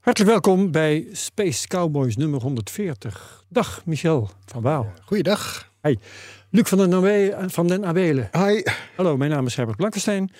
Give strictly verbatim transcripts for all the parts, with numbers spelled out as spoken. Hartelijk welkom bij Space Cowboys nummer honderdveertig. Dag Michel van Baal. Goeiedag. Hi. Luc van den Abeelen. Hi. Hallo, mijn naam is Herbert Blankenstein.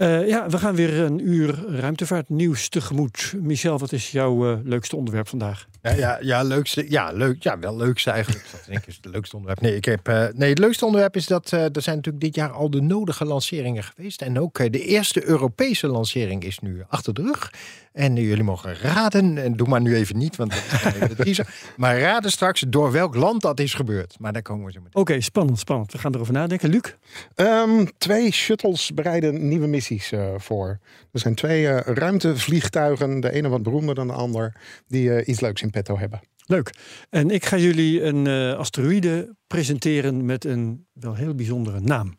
Uh, ja, we gaan weer een uur ruimtevaartnieuws tegemoet. Michel, wat is jouw uh, leukste onderwerp vandaag? Ja, ja, ja, leukste, ja, leuk, ja wel leukste eigenlijk. Dat denk ik is het leukste onderwerp. Nee, ik heb, uh, nee, het leukste onderwerp is dat uh, er zijn natuurlijk dit jaar al de nodige lanceringen geweest. En ook uh, de eerste Europese lancering is nu achter de rug. En uh, jullie mogen raden, en doe maar nu even niet, want dat is het kiezen. Maar raden straks door welk land dat is gebeurd. Maar daar komen we zo meteen. Oké, okay, spannend, spannend. We gaan erover nadenken. Luc? Um, twee shuttles bereiden nieuwe missies uh, voor. Er zijn twee uh, ruimtevliegtuigen, de ene wat beroemder dan de ander, die uh, iets leuks in petto hebben. Leuk. En ik ga jullie een uh, asteroïde presenteren met een wel heel bijzondere naam.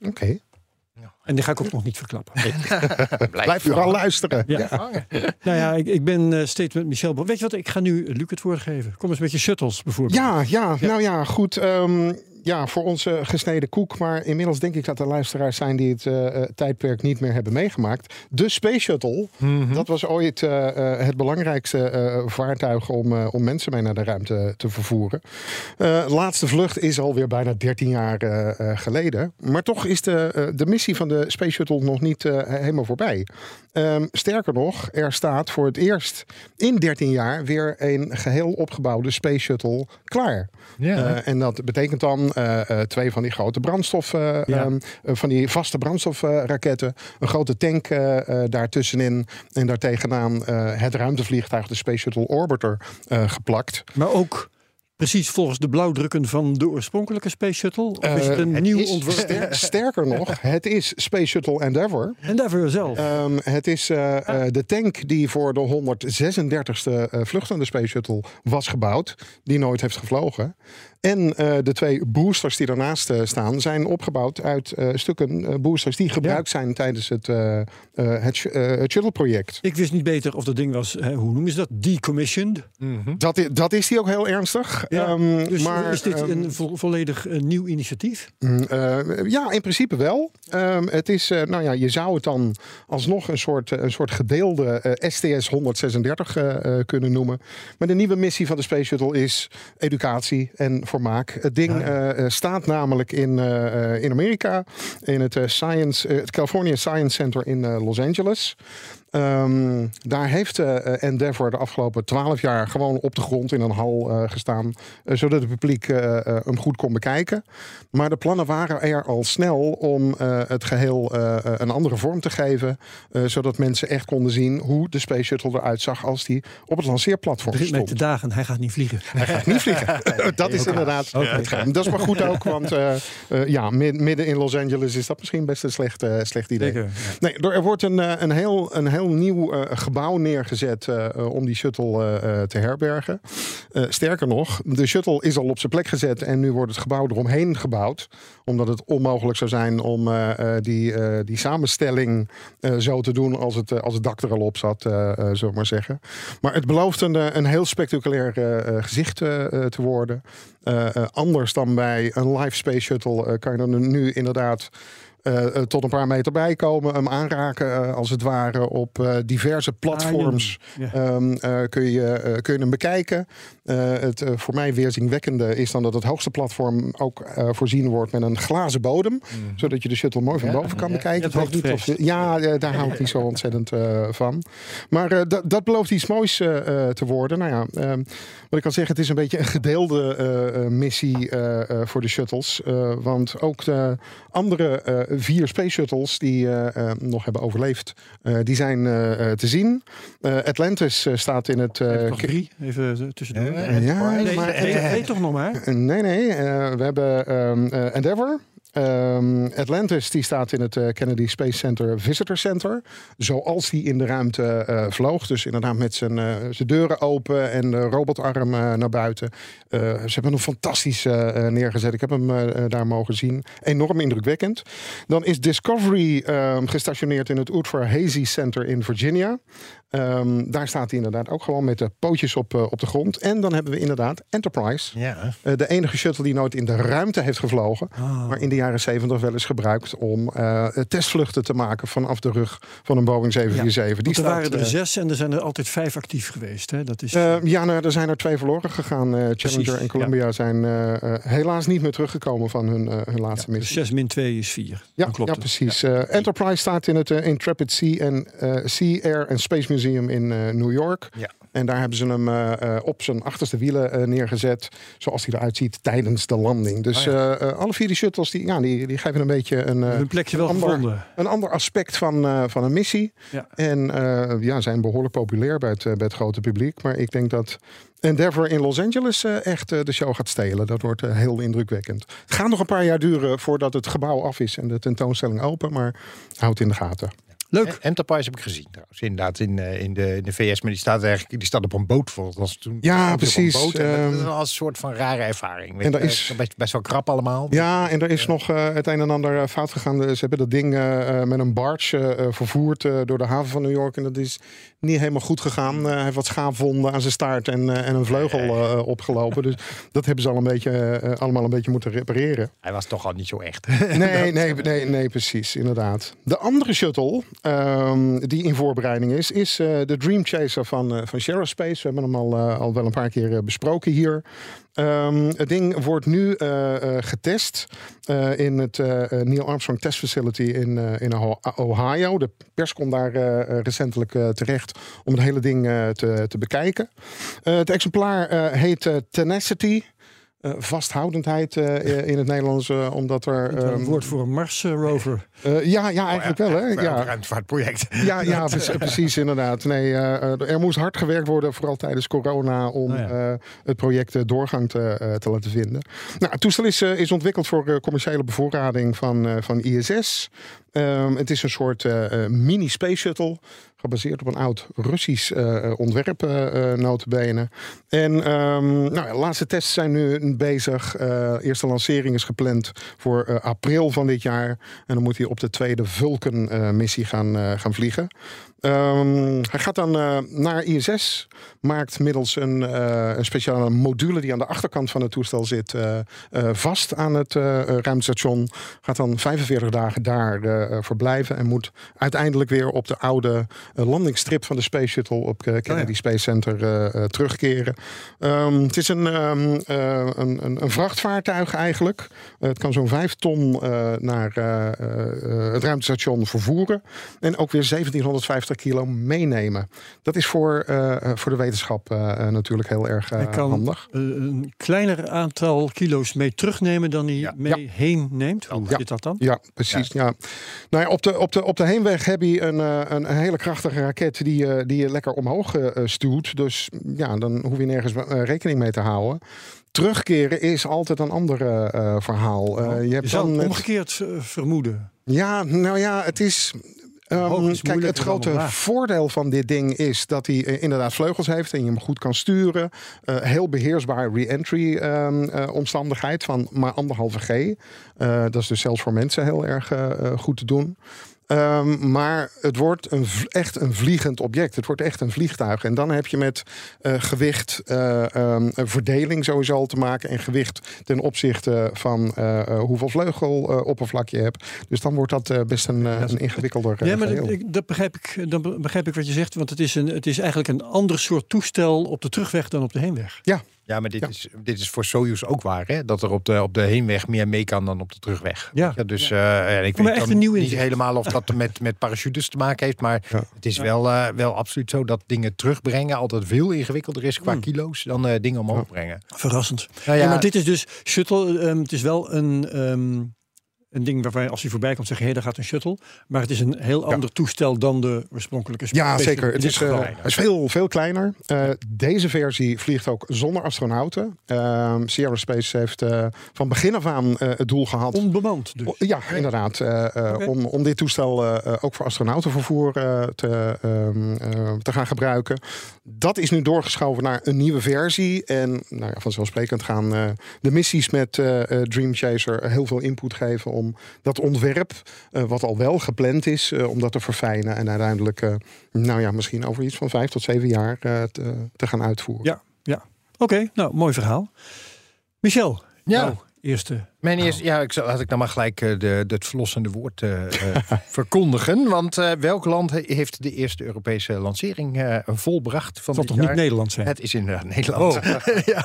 Oké. Okay. En die ga ik ook nog niet verklappen. Blijf vooral luisteren. Ja. Ja. Nou ja, ik, ik ben uh, steeds met Michel. Weet je wat, ik ga nu Luc het woord geven. Kom eens met je shuttles bijvoorbeeld. Ja, ja, ja. nou ja, goed. Um, ja, voor onze gesneden koek. Maar inmiddels denk ik dat er luisteraars zijn die het uh, tijdperk niet meer hebben meegemaakt. De Space Shuttle, mm-hmm. dat was ooit uh, het belangrijkste uh, vaartuig om, uh, om mensen mee naar de ruimte te vervoeren. Uh, laatste vlucht is alweer bijna dertien jaar uh, uh, geleden. Maar toch is de, uh, de missie van de Space Shuttle nog niet uh, helemaal voorbij. Um, sterker nog, er staat voor het eerst in dertien jaar weer een geheel opgebouwde Space Shuttle klaar. Ja. Uh, en dat betekent dan Uh, uh, twee van die grote brandstof, uh, ja. um, uh, van die vaste brandstofraketten. Uh, een grote tank uh, uh, daartussenin. En daartegenaan uh, het ruimtevliegtuig, de Space Shuttle Orbiter, uh, geplakt. Maar ook precies volgens de blauwdrukken van de oorspronkelijke Space Shuttle? Of uh, is het een het nieuw ontwerp? Ster- sterker nog, het is Space Shuttle Endeavour. Endeavour zelf. Um, het is uh, ah. uh, de tank die voor de honderdzesendertigste uh, vlucht van de Space Shuttle was gebouwd. Die nooit heeft gevlogen. En uh, de twee boosters die daarnaast uh, staan zijn opgebouwd uit uh, stukken uh, boosters die gebruikt ja. zijn tijdens het, uh, uh, het, uh, het shuttle-project. Ik wist niet beter of dat ding was, hè, hoe noemen ze dat, decommissioned? Mm-hmm. Dat, is, dat is die ook heel ernstig. Ja, um, dus maar, is dit um, een vo- volledig uh, nieuw initiatief? Uh, ja, in principe wel. Um, het is, uh, nou ja, je zou het dan alsnog een soort, uh, een soort gedeelde uh, S T S honderdzesendertig uh, uh, kunnen noemen. Maar de nieuwe missie van de Space Shuttle is educatie en Maak. Het ding ja. uh, staat namelijk in, uh, in Amerika, in het, uh, science, uh, het California Science Center in uh, Los Angeles. Um, daar heeft uh, Endeavour de afgelopen twaalf jaar gewoon op de grond in een hal uh, gestaan. Uh, zodat het publiek uh, uh, hem goed kon bekijken. Maar de plannen waren er al snel om uh, het geheel uh, een andere vorm te geven. Uh, zodat mensen echt konden zien hoe de Space Shuttle eruit zag als die op het lanceerplatform stond. Met de dagen, hij gaat niet vliegen. Hij gaat niet vliegen. Dat is inderdaad okay. het geheim. Dat is maar goed ook, want uh, uh, ja, midden in Los Angeles is dat misschien best een slecht, uh, slecht idee. Zeker, ja. Nee, er wordt een, een heel... Een heel Een nieuw uh, gebouw neergezet uh, om die shuttle uh, uh, te herbergen. Uh, sterker nog, de shuttle is al op zijn plek gezet en nu wordt het gebouw eromheen gebouwd. Omdat het onmogelijk zou zijn om uh, uh, die, uh, die samenstelling uh, zo te doen als het, uh, als het dak er al op zat, uh, uh, zullen we maar zeggen. Maar het belooft een, een heel spectaculair uh, gezicht uh, te worden. Uh, uh, anders dan bij een live space shuttle uh, kan je dan nu inderdaad Uh, uh, tot een paar meter bijkomen, hem aanraken uh, als het ware op uh, diverse platforms. Ah, ja. Ja. Um, uh, kun, je, uh, kun je hem bekijken. Uh, het uh, voor mij weerzinwekkende is dan dat het hoogste platform ook uh, voorzien wordt met een glazen bodem. Mm. Zodat je de shuttle mooi van ja, boven kan ja, bekijken. Ja, dat niet of, ja uh, daar hou ik niet zo ontzettend uh, van. Maar uh, d- dat belooft iets moois uh, uh, te worden. Nou ja, um, wat ik kan zeggen, het is een beetje een gedeelde uh, uh, missie uh, uh, voor de shuttles. Uh, want ook de andere uh, vier space shuttles die uh, uh, nog hebben overleefd, uh, die zijn uh, te zien. Uh, Atlantis uh, staat in het... Uh, nog drie, even tussendoor. Uh, ja, nee, maar, nee, nee, nee, toch nog maar. Nee, nee. Uh, we hebben um, uh, Endeavour, Um, Atlantis die staat in het uh, Kennedy Space Center Visitor Center. Zoals die in de ruimte uh, vloog. Dus inderdaad met zijn uh, deuren open en de robotarm uh, naar buiten. Uh, ze hebben hem fantastisch uh, neergezet. Ik heb hem uh, daar mogen zien. Enorm indrukwekkend. Dan is Discovery uh, gestationeerd in het Udvar Hazy Center in Virginia. Um, daar staat hij inderdaad ook gewoon met de pootjes op, uh, op de grond. En dan hebben we inderdaad Enterprise. Ja. Uh, de enige shuttle die nooit in de ruimte heeft gevlogen. Oh. Maar in de jaren zeventig wel eens gebruikt om uh, testvluchten te maken vanaf de rug van een Boeing zeven vier zeven. Ja, die staat, er waren er uh, zes en er zijn er altijd vijf actief geweest. Hè? Dat is... uh, ja, nou, er zijn er twee verloren gegaan. Uh, Challenger Precies, en Columbia ja. zijn uh, uh, helaas niet meer teruggekomen van hun, uh, hun laatste ja, missie. Dus zes min twee is vier. Ja, klopt ja precies. Ja. Uh, Enterprise staat in het uh, Intrepid Sea, en, uh, Sea, Air en Space Museum in uh, New York. Ja. En daar hebben ze hem uh, uh, op zijn achterste wielen uh, neergezet. Zoals hij eruit ziet tijdens de landing. Dus oh ja. uh, uh, alle vier die shuttles die, ja, die, die geven een beetje een, uh, een plekje wel ander, gevonden. Een ander aspect van, uh, van een missie. Ja. En uh, ja, zijn behoorlijk populair bij het, uh, bij het grote publiek. Maar ik denk dat Endeavour in Los Angeles uh, echt uh, de show gaat stelen. Dat wordt uh, heel indrukwekkend. Het gaat nog een paar jaar duren voordat het gebouw af is en de tentoonstelling open. Maar houd in de gaten. Leuk. Enterprise heb ik gezien trouwens. Inderdaad, in, in, de, in de V S. Maar die staat, eigenlijk, die staat op een boot voor. Dat toen, ja, precies. Boot, uh, dat is wel een soort van rare ervaring. Weet en er is, best, best wel krap allemaal. Ja, en er is uh, nog uh, het een en ander fout gegaan. Ze hebben dat ding uh, met een barge uh, vervoerd uh, door de haven van New York. En dat is niet helemaal goed gegaan. Uh, hij heeft wat schaafwonden aan zijn staart en, uh, en een vleugel uh, opgelopen. Dus dat hebben ze al een beetje, uh, allemaal een beetje moeten repareren. Hij was toch al niet zo echt. Nee, nee, nee, nee, precies. Inderdaad. De andere shuttle... Um, die in voorbereiding is, is uh, de Dream Chaser van, uh, van Sierra Space. We hebben hem al, uh, al wel een paar keer uh, besproken hier. Um, het ding wordt nu uh, uh, getest uh, in het uh, Neil Armstrong Test Facility in, uh, in Ohio. De pers kon daar uh, recentelijk uh, terecht om het hele ding uh, te, te bekijken. Uh, het exemplaar uh, heet uh, Tenacity. Uh, vasthoudendheid uh, in het Nederlands, uh, omdat er... Uh, een woord voor een Mars-rover. Uh, uh, ja, ja, eigenlijk oh ja, wel. Hè? Ja. Een ruimtevaartproject. Ja, ja precies, inderdaad. Nee, uh, er moest hard gewerkt worden, vooral tijdens corona, om oh ja. uh, het project uh, doorgang te, uh, te laten vinden. Nou, het toestel is, uh, is ontwikkeld voor uh, commerciële bevoorrading van, uh, van I S S. Um, het is een soort uh, mini-space shuttle, gebaseerd op een oud Russisch uh, ontwerp, uh, nota bene. En um, nou, de laatste tests zijn nu bezig. Uh, eerste lancering is gepland voor uh, april van dit jaar. En dan moet hij op de tweede Vulcan-missie uh, gaan, uh, gaan vliegen. Um, hij gaat dan uh, naar I S S, maakt middels een, uh, een speciale module die aan de achterkant van het toestel zit uh, uh, vast aan het uh, ruimtestation. Gaat dan vijfenveertig dagen daar uh, verblijven en moet uiteindelijk weer op de oude uh, landingstrip van de Space Shuttle op uh, Kennedy oh ja. Space Center uh, uh, terugkeren. Um, het is een, um, uh, een, een vrachtvaartuig eigenlijk. Uh, het kan zo'n vijf ton uh, naar uh, uh, het ruimtestation vervoeren en ook weer zeventienhonderdvijftig kilo meenemen. Dat is voor, uh, voor de wetenschap uh, uh, natuurlijk heel erg uh, hij kan handig. Uh, een kleiner aantal kilo's mee terugnemen dan hij ja. mee ja. heen neemt. Hoe ja. zit dat dan? Ja, precies. Ja. Ja. Nou ja, op, de, op, de, op de heenweg heb je een, uh, een hele krachtige raket die, uh, die je lekker omhoog uh, stuwt. Dus ja, dan hoef je nergens uh, rekening mee te houden. Terugkeren is altijd een ander uh, verhaal. Uh, oh, je hebt je dan het omgekeerd uh, vermoeden. Ja, nou ja, het is... Um, kijk, het grote voordeel van dit ding is dat hij uh, inderdaad vleugels heeft en je hem goed kan sturen. Uh, heel beheersbaar re-entry um, uh, omstandigheid van maar anderhalve G. Uh, dat is dus zelfs voor mensen heel erg uh, goed te doen. Um, maar het wordt een, echt een vliegend object. Het wordt echt een vliegtuig. En dan heb je met uh, gewicht, uh, um, verdeling sowieso al te maken. En gewicht ten opzichte van uh, hoeveel vleugeloppervlak uh, je hebt. Dus dan wordt dat uh, best een, uh, een ingewikkelder uh, ja, maar geheel. Dat, dat begrijp ik, dan begrijp ik wat je zegt. Want het is, een, het is eigenlijk een ander soort toestel op de terugweg dan op de heenweg. Ja. Ja, maar dit, ja. Is, dit is voor Soyuz ook waar, hè? Dat er op de, op de heenweg meer mee kan dan op de terugweg. Ja. Ja, dus ja. Uh, ik weet dan niet helemaal of dat met, met parachutes te maken heeft. Maar ja. Het is ja. wel, uh, wel absoluut zo dat dingen terugbrengen altijd veel ingewikkelder is qua mm. kilo's dan uh, dingen omhoog ja. brengen. Verrassend. Nou ja, ja, maar dit is dus shuttle, um, het is wel een... Um, een ding waarvan als hij voorbij komt zeggen, hé, hey, daar gaat een shuttle. Maar het is een heel ander ja. toestel dan de oorspronkelijke. Ja, zeker. Het is, uh, het is veel, veel kleiner. Uh, deze versie vliegt ook zonder astronauten. Uh, Sierra Space heeft uh, van begin af aan uh, het doel gehad. Onbemand dus. O, ja, inderdaad. Uh, uh, okay. om, om dit toestel uh, ook voor astronautenvervoer uh, te, um, uh, te gaan gebruiken. Dat is nu doorgeschoven naar een nieuwe versie. En nou ja, vanzelfsprekend gaan uh, de missies met uh, Dream Chaser heel veel input geven om dat ontwerp, uh, wat al wel gepland is, uh, om dat te verfijnen en uiteindelijk uh, nou ja, misschien over iets van vijf tot zeven jaar uh, te, te gaan uitvoeren. Ja, ja. Oké, okay, nou, mooi verhaal. Michel, ja. nou, eerste... Mijn eerste, ja, ik zal, laat ik dan maar gelijk uh, de, het verlossende woord uh, verkondigen. Want uh, welk land heeft de eerste Europese lancering uh, volbracht van dit jaar? Het zal toch niet Nederland zijn? Het is inderdaad Nederland. Oh. ja,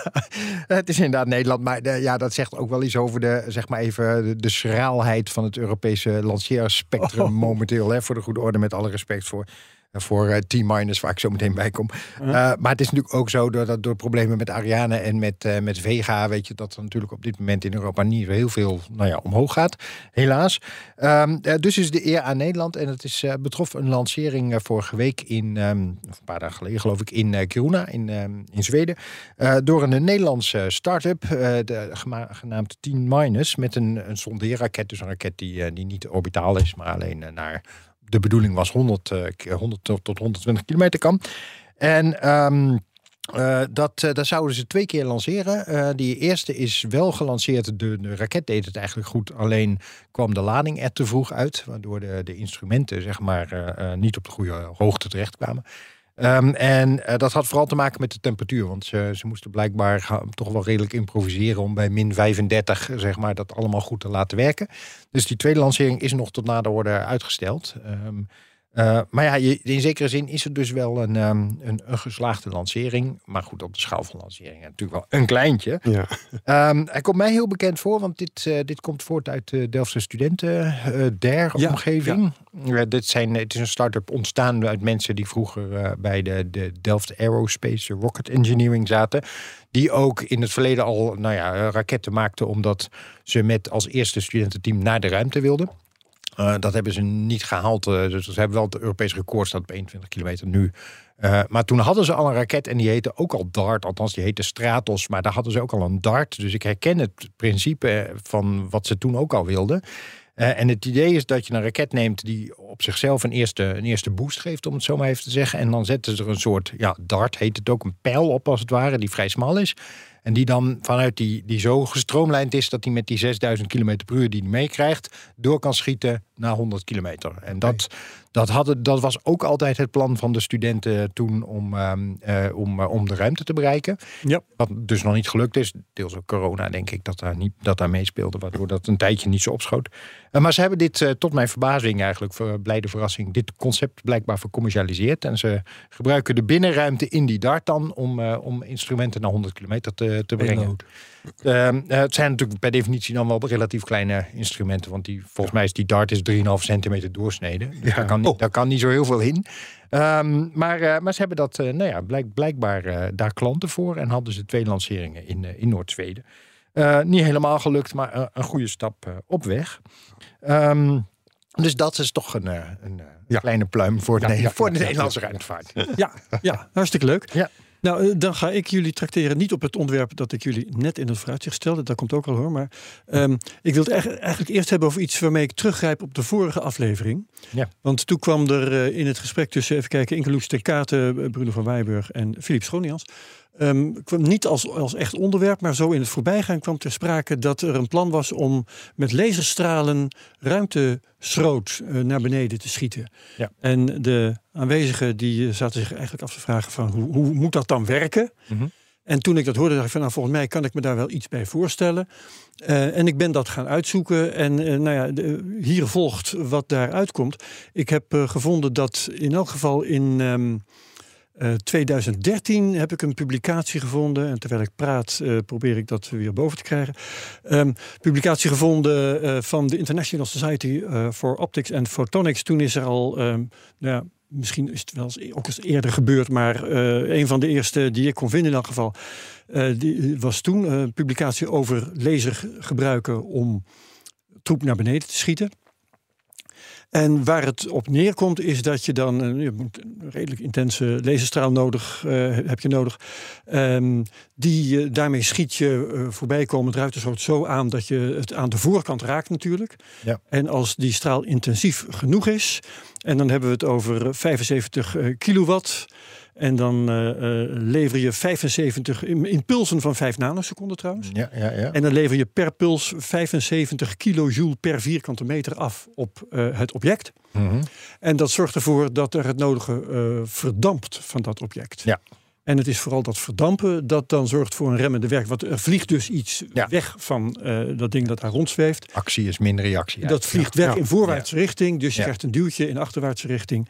het is inderdaad Nederland. Maar uh, ja, dat zegt ook wel iets over de, zeg maar even, de, de schraalheid van het Europese lanceerspectrum oh. momenteel. Hè, voor de goede orde, met alle respect voor... voor uh, T-minus, waar ik zo meteen bij kom. Uh, maar het is natuurlijk ook zo, dat door, door problemen met Ariane en met, uh, met Vega... weet je, dat er natuurlijk op dit moment in Europa niet heel veel nou ja, omhoog gaat. Helaas. Um, uh, dus is de eer aan Nederland. En het is, uh, betrof een lancering uh, vorige week in... Um, of een paar dagen geleden, geloof ik, in uh, Kiruna, in, um, in Zweden. Uh, door een, een Nederlandse start-up, uh, de, genaamd T-minus... met een, een sondeerraket, dus een raket die, uh, die niet orbitaal is... maar alleen uh, naar... De bedoeling was honderd tot honderdtwintig kilometer kan. En um, uh, dat, uh, dat zouden ze twee keer lanceren. Uh, die eerste is wel gelanceerd. De, de raket deed het eigenlijk goed. Alleen kwam de lading er te vroeg uit. Waardoor de, de instrumenten zeg maar, uh, uh, niet op de goede hoogte terecht kwamen. Um, en uh, dat had vooral te maken met de temperatuur. Want ze, ze moesten blijkbaar gaan, toch wel redelijk improviseren... om bij min vijfendertig zeg maar, dat allemaal goed te laten werken. Dus die tweede lancering is nog tot nader orde uitgesteld. Um, uh, maar ja, je, in zekere zin is het dus wel een, um, een, een geslaagde lancering. Maar goed, op de schaal van lanceringen natuurlijk wel een kleintje. Ja. Um, hij komt mij heel bekend voor, want dit, uh, dit komt voort uit de Delftse studenten. Uh, der ja, omgeving. Ja. Ja, dit zijn, het is een start-up ontstaan uit mensen die vroeger uh, bij de, de Delft Aerospace Rocket Engineering zaten. Die ook in het verleden al nou ja, raketten maakten omdat ze met als eerste studententeam naar de ruimte wilden. Uh, dat hebben ze niet gehaald. Uh, dus ze hebben wel het Europese record staat op eenentwintig kilometer nu. Uh, maar toen hadden ze al een raket en die heette ook al Dart. Althans, die heette Stratos, maar daar hadden ze ook al een Dart. Dus ik herken het principe van wat ze toen ook al wilden. Uh, en het idee is dat je een raket neemt die op zichzelf een eerste, een eerste boost geeft, om het zo maar even te zeggen. En dan zetten ze er een soort, ja, dart heet het ook, een pijl op als het ware, die vrij smal is. En die dan vanuit die, die zo gestroomlijnd is dat hij met die zesduizend kilometer per uur die hij meekrijgt, door kan schieten naar honderd kilometer. En dat, dat, hadden, dat was ook altijd het plan van de studenten toen om, um, um, om de ruimte te bereiken. Ja. Wat dus nog niet gelukt is. Deels ook corona, denk ik, dat daar, niet, dat daar meespeelde, waardoor dat een tijdje niet zo opschoot. Uh, maar ze hebben dit, uh, tot mijn verbazing eigenlijk, voor blijde verrassing, dit concept blijkbaar vercommercialiseerd. En ze gebruiken de binnenruimte in die dart dan om, uh, om instrumenten naar honderd kilometer te te brengen. Uh, het zijn natuurlijk per definitie dan wel relatief kleine instrumenten, want die, volgens mij is die dart is drie komma vijf centimeter doorsneden. Dus ja. daar, kan niet, oh. daar kan niet zo heel veel in. Um, maar, uh, maar ze hebben dat uh, nou ja, blijk, blijkbaar uh, daar klanten voor en hadden ze twee lanceringen in, uh, in Noord-Zweden. Uh, niet helemaal gelukt, maar uh, een goede stap uh, op weg. Um, Dus dat is toch een, een ja. kleine pluim voor de, ja, ja, voor de ja, Nederlandse ja, ruimtevaart. Ja, ja, hartstikke leuk. Ja. Nou, dan ga ik jullie trakteren niet op het onderwerp dat ik jullie net in het vooruitzicht stelde. Dat komt ook al hoor. Maar um, ik wil het eigenlijk eerst hebben over iets waarmee ik teruggrijp op de vorige aflevering. Ja. Want toen kwam er uh, in het gesprek tussen, even kijken, Inkeloes ter Katen, Bruno van Wijburg en Philippe Schonians. Um, kwam niet als, als echt onderwerp, maar zo in het voorbijgaan kwam ter sprake dat er een plan was om met laserstralen ruimteschroot uh, naar beneden te schieten. Ja. En de aanwezigen die zaten zich eigenlijk af te vragen van hoe, hoe moet dat dan werken? Mm-hmm. En toen ik dat hoorde, dacht ik van nou, volgens mij kan ik me daar wel iets bij voorstellen. Uh, en ik ben dat gaan uitzoeken. En uh, nou ja, de, hier volgt wat daaruit komt. Ik heb uh, gevonden dat in elk geval in... Um, Uh, tweeduizend dertien heb ik een publicatie gevonden. En terwijl ik praat uh, probeer ik dat weer boven te krijgen. Um, publicatie gevonden uh, van de International Society uh, for Optics and Photonics. Toen is er al, um, nou ja, misschien is het wel eens, ook eens eerder gebeurd... maar uh, een van de eerste die ik kon vinden in elk geval... Uh, die was toen een uh, publicatie over laser gebruiken om... troep naar beneden te schieten. En waar het op neerkomt is dat je dan een redelijk intense laserstraal nodig uh, heb je nodig. Um, die, uh, daarmee schiet je uh, voorbijkomend ruimteschot zo aan dat je het aan de voorkant raakt natuurlijk. Ja. En als die straal intensief genoeg is, en dan hebben we het over vijfenzeventig kilowatt... en dan uh, uh, lever je vijfenzeventig impulsen van vijf nanoseconden trouwens. Ja, ja, ja. En dan lever je per puls vijfenzeventig kilojoule per vierkante meter af op uh, het object. Mm-hmm. En dat zorgt ervoor dat er het nodige uh, verdampt van dat object. Ja. En het is vooral dat verdampen dat dan zorgt voor een remmende werking. Want er vliegt dus iets ja. weg van uh, dat ding dat daar rondzweeft. Actie is minder reactie. Ja. Dat vliegt weg ja. in voorwaartse ja. richting. Dus je ja. krijgt een duwtje in achterwaartse richting.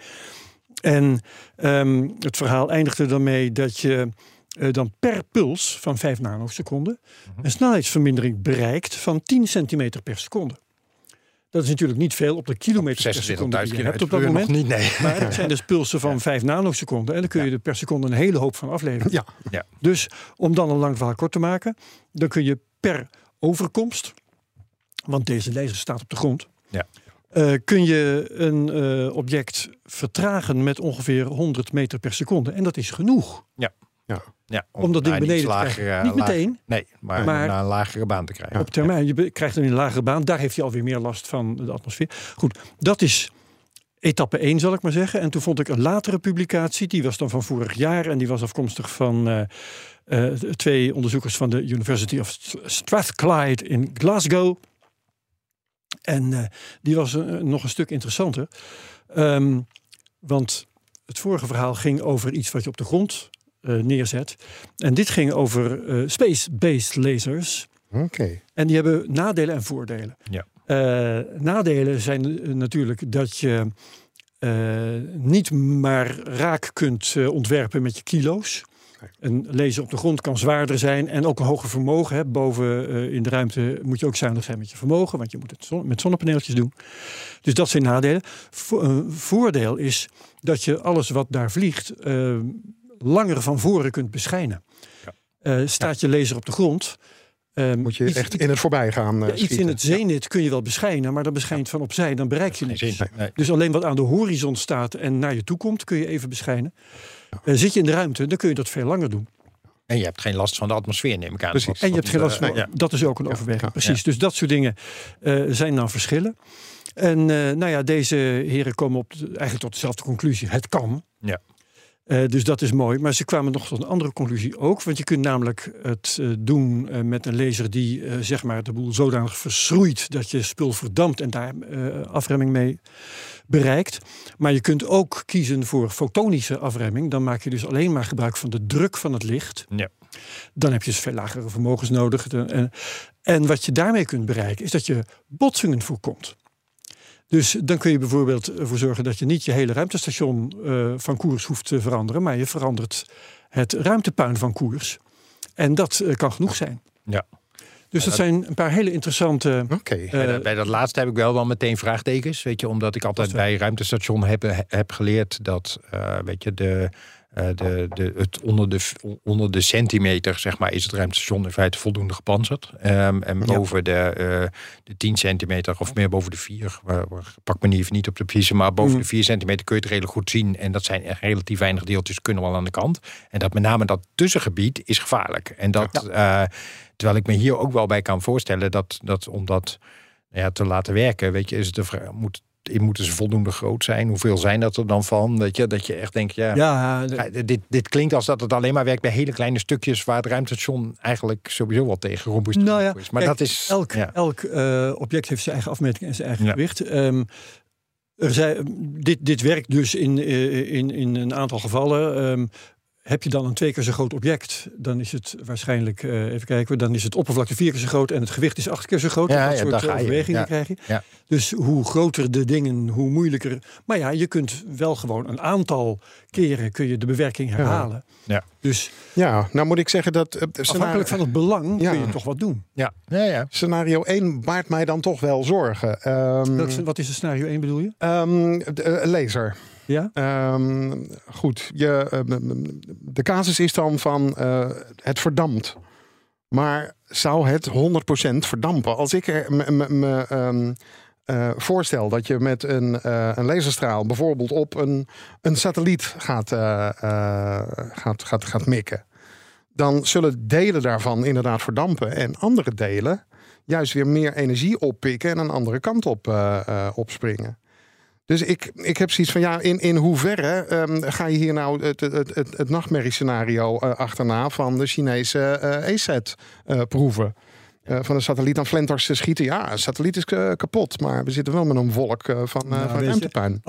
En um, het verhaal eindigde dan mee dat je uh, dan per puls van vijf nanoseconden... een snelheidsvermindering bereikt van tien centimeter per seconde. Dat is natuurlijk niet veel op de kilometer per seconde die je hebt op dat moment. Niet, nee. Maar het zijn dus pulsen van vijf nanoseconden. En dan kun je er per seconde een hele hoop van afleveren. Ja. Ja. Dus om dan een lang verhaal kort te maken, dan kun je per overkomst, want deze laser staat op de grond, ja. Uh, kun je een uh, object vertragen met ongeveer honderd meter per seconde. En dat is genoeg. Ja. Ja. Ja, om, om dat ding beneden te lagere, krijgen. Niet lager, meteen. Nee, maar, maar naar een lagere baan te krijgen. Op termijn. Ja. Je krijgt dan een lagere baan. Daar heeft hij alweer meer last van de atmosfeer. Goed, dat is etappe één, zal ik maar zeggen. En toen vond ik een latere publicatie. Die was dan van vorig jaar. En die was afkomstig van uh, uh, twee onderzoekers van de University of Strathclyde in Glasgow. En uh, die was uh, nog een stuk interessanter. Um, want het vorige verhaal ging over iets wat je op de grond uh, neerzet. En dit ging over uh, space-based lasers. Oké. Okay. En die hebben nadelen en voordelen. Ja. Uh, nadelen zijn uh, natuurlijk dat je uh, niet maar raak kunt uh, ontwerpen met je kilo's. Een laser op de grond kan zwaarder zijn en ook een hoger vermogen. Hè. Boven uh, in de ruimte moet je ook zuinig zijn met je vermogen, want je moet het zon- met zonnepaneeltjes doen. Dus dat zijn nadelen. Vo- een voordeel is dat je alles wat daar vliegt uh, langer van voren kunt beschijnen. Ja. Uh, staat ja. je laser op de grond, Um, moet je iets, echt in het voorbij gaan uh, ja, Iets in het zenit ja. kun je wel beschijnen, maar dat beschijnt ja. van opzij. Dan bereik je niks. Nee, nee. Dus alleen wat aan de horizon staat en naar je toe komt, kun je even beschijnen. Ja. Uh, zit je in de ruimte, dan kun je dat veel langer doen. En je hebt geen last van de atmosfeer, neem ik aan. Precies. En je hebt geen last van, uh, ja. dat is ook een ja. overweging. Precies, ja. Dus dat soort dingen uh, zijn dan verschillen. En uh, nou ja, deze heren komen op de, eigenlijk tot dezelfde conclusie. Het kan. Ja. Uh, dus dat is mooi. Maar ze kwamen nog tot een andere conclusie ook. Want je kunt namelijk het uh, doen uh, met een laser die uh, zeg maar de boel zodanig verschroeit dat je spul verdampt en daar uh, afremming mee bereikt. Maar je kunt ook kiezen voor fotonische afremming. Dan maak je dus alleen maar gebruik van de druk van het licht. Ja. Dan heb je dus veel lagere vermogens nodig. De, en, en wat je daarmee kunt bereiken is dat je botsingen voorkomt. Dus dan kun je bijvoorbeeld ervoor zorgen dat je niet je hele ruimtestation uh, van koers hoeft te veranderen, maar je verandert het ruimtepuin van koers. En dat uh, kan genoeg zijn. Ja. Dus dat, dat zijn een paar hele interessante. Okay. Uh, bij, dat, bij dat laatste heb ik wel wel meteen vraagtekens. Weet je, omdat ik altijd bij ruimtestation heb, heb geleerd dat uh, weet je, de, uh, de, de, het onder, de, onder de centimeter, zeg maar, is het ruimtestation in feite voldoende gepantserd. Um, en boven ja. de, uh, de tien centimeter of meer boven de vier, uh, pak me even niet op de precieze, maar boven mm. de vier centimeter kun je het redelijk goed zien. En dat zijn relatief weinig deeltjes, kunnen wel aan de kant. En dat met name dat tussengebied is gevaarlijk. En dat. Ja. Uh, Terwijl ik me hier ook wel bij kan voorstellen dat, dat om dat ja, te laten werken, weet je, is het de vraag, moet, moeten ze voldoende groot zijn? Hoeveel zijn dat er dan van? Weet je, dat je echt denkt, ja, ja de... dit, dit klinkt als dat het alleen maar werkt bij hele kleine stukjes waar het ruimtestation eigenlijk sowieso wel tegen robuust nou ja, is. Maar kijk, dat is elk, ja. elk uh, object heeft zijn eigen afmeting en zijn eigen ja. gewicht. Um, er zijn, dit, dit werkt dus in, in, in een aantal gevallen. Um, Heb je dan een twee keer zo groot object, dan is het waarschijnlijk, uh, even kijken, dan is het oppervlakte vier keer zo groot en het gewicht is acht keer zo groot. Ja, dat ja, soort overwegingen ja. krijg je. Ja. Dus hoe groter de dingen, hoe moeilijker. Maar ja, je kunt wel gewoon een aantal keren kun je de bewerking herhalen. Ja, ja. Dus ja, nou moet ik zeggen dat Uh, scenario, afhankelijk van het belang ja. kun je toch wat doen. Ja. Ja, ja. Scenario één baart mij dan toch wel zorgen. Um, dat, wat is de scenario één bedoel je? Um, de, uh, laser. Ja? Um, goed, je, uh, de casus is dan van uh, het verdampt. Maar zou het honderd procent verdampen? Als ik me um, uh, voorstel dat je met een, uh, een laserstraal bijvoorbeeld op een, een satelliet gaat, uh, uh, gaat, gaat, gaat mikken, dan zullen delen daarvan inderdaad verdampen en andere delen juist weer meer energie oppikken en een andere kant op uh, uh, opspringen. Dus ik, ik heb zoiets van, ja, in, in hoeverre um, ga je hier nou het, het, het, het nachtmerriescenario uh, achterna van de Chinese uh, A S A T-proeven? Uh, uh, van een satelliet aan flenters te schieten. Ja, een satelliet is uh, kapot, maar we zitten wel met een wolk uh, van, uh, nou, van ruimtepuin.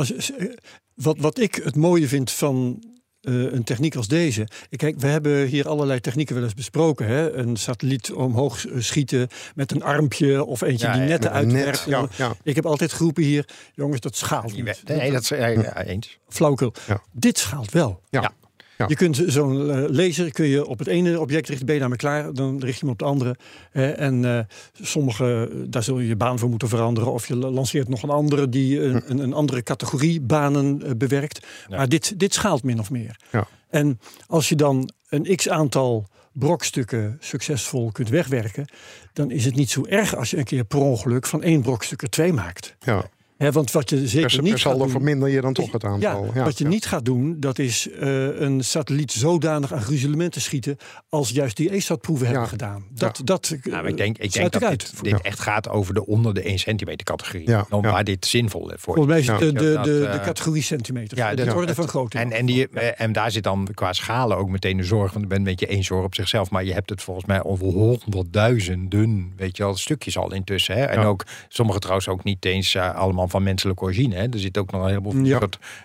Wat, wat ik het mooie vind van Uh, een techniek als deze. Kijk, we hebben hier allerlei technieken wel eens besproken. Hè? Een satelliet omhoog schieten met een armpje of eentje ja, die netten uitwerkt. Net, ja, ja. Ik heb altijd geroepen hier, jongens, dat schaalt niet. Nee, dat is ja, eens. Flauwkul. Ja. Dit schaalt wel. Ja. Ja. Ja. Je kunt zo'n uh, laser kun je op het ene object richten, ben je daarmee klaar, dan richt je hem op het andere. Uh, en uh, sommige, daar zul je je baan voor moeten veranderen. Of je lanceert nog een andere die uh, een, een andere categorie banen uh, bewerkt. Ja. Maar dit, dit schaalt min of meer. Ja. En als je dan een x-aantal brokstukken succesvol kunt wegwerken, dan is het niet zo erg als je een keer per ongeluk van één brokstuk er twee maakt. Ja. He, want wat je zeker per, niet per saldo gaat doen, verminder je dan toch het aantal. Ja, ja, wat je ja. niet gaat doen, dat is uh, een satelliet zodanig aan gruzelementen schieten als juist die E S A T-proeven ja. hebben gedaan. Dat, ja. dat uh, nou, ik denk, ik denk dat dit, dit ja. echt gaat over de onder de één centimeter categorie. Ja. Dan ja. waar dit zinvol voor. Volgens mij is het ja. de, de, de, de categorie centimeter. Ja, de ja, orde ja, van grootte. En, en, die, en daar zit dan qua schalen ook meteen de zorg. Want ik ben een beetje één zorg op zichzelf. Maar je hebt het volgens mij over honderdduizenden, weet je wel, stukjes al intussen. Hè? En ja. ook sommige trouwens ook niet eens uh, allemaal van menselijke origine. Hè? Er zit ook nog een heleboel ja.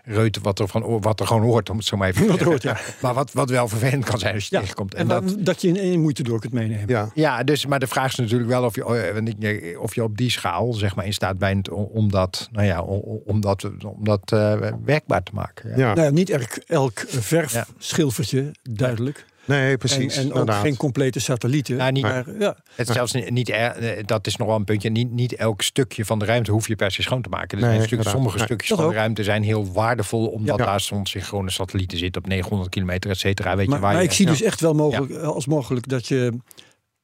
reuten wat er, van, wat er gewoon hoort, om het zo maar even te hoort, ja. Maar wat, wat wel vervelend kan zijn als je ja. tegenkomt. En, en dat, dat je in één moeite door kunt meenemen. Ja, ja dus, maar de vraag is natuurlijk wel of je, of je op die schaal zeg maar, in staat bent om dat, nou ja, om dat, om dat uh, werkbaar te maken. Ja. Ja. Nou, niet elk, elk verfschilfertje ja. duidelijk. Nee, precies. En, en ook inderdaad. Geen complete satellieten. Nou, niet, maar, ja. het is zelfs niet, niet, dat is nog wel een puntje. Niet, niet elk stukje van de ruimte hoef je per se schoon te maken. Dus nee, stukje, sommige nee. stukjes dat van ook. De ruimte zijn heel waardevol. Omdat ja. daar soms synchrone satellieten zitten op negenhonderd kilometer, et cetera. Weet maar, je waar maar je, ik zie ja. dus echt wel mogelijk, ja. als mogelijk dat je...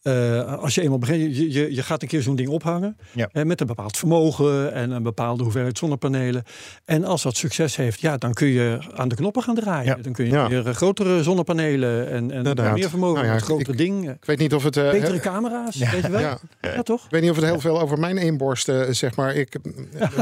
Uh, als je eenmaal begint, je, je, je gaat een keer zo'n ding ophangen. Ja. Hè, met een bepaald vermogen en een bepaalde hoeveelheid zonnepanelen. En als dat succes heeft, ja, dan kun je aan de knoppen gaan draaien. Ja. Dan kun je ja. weer grotere zonnepanelen en, en meer vermogen. Nou ja, het grotere ik, ding. Ik weet niet of het... Uh, betere uh, camera's, ja. weet je wel? Ja. Ja. ja, toch? Ik weet niet of het heel ja. veel over mijn inborst, uh, zeg maar. Ik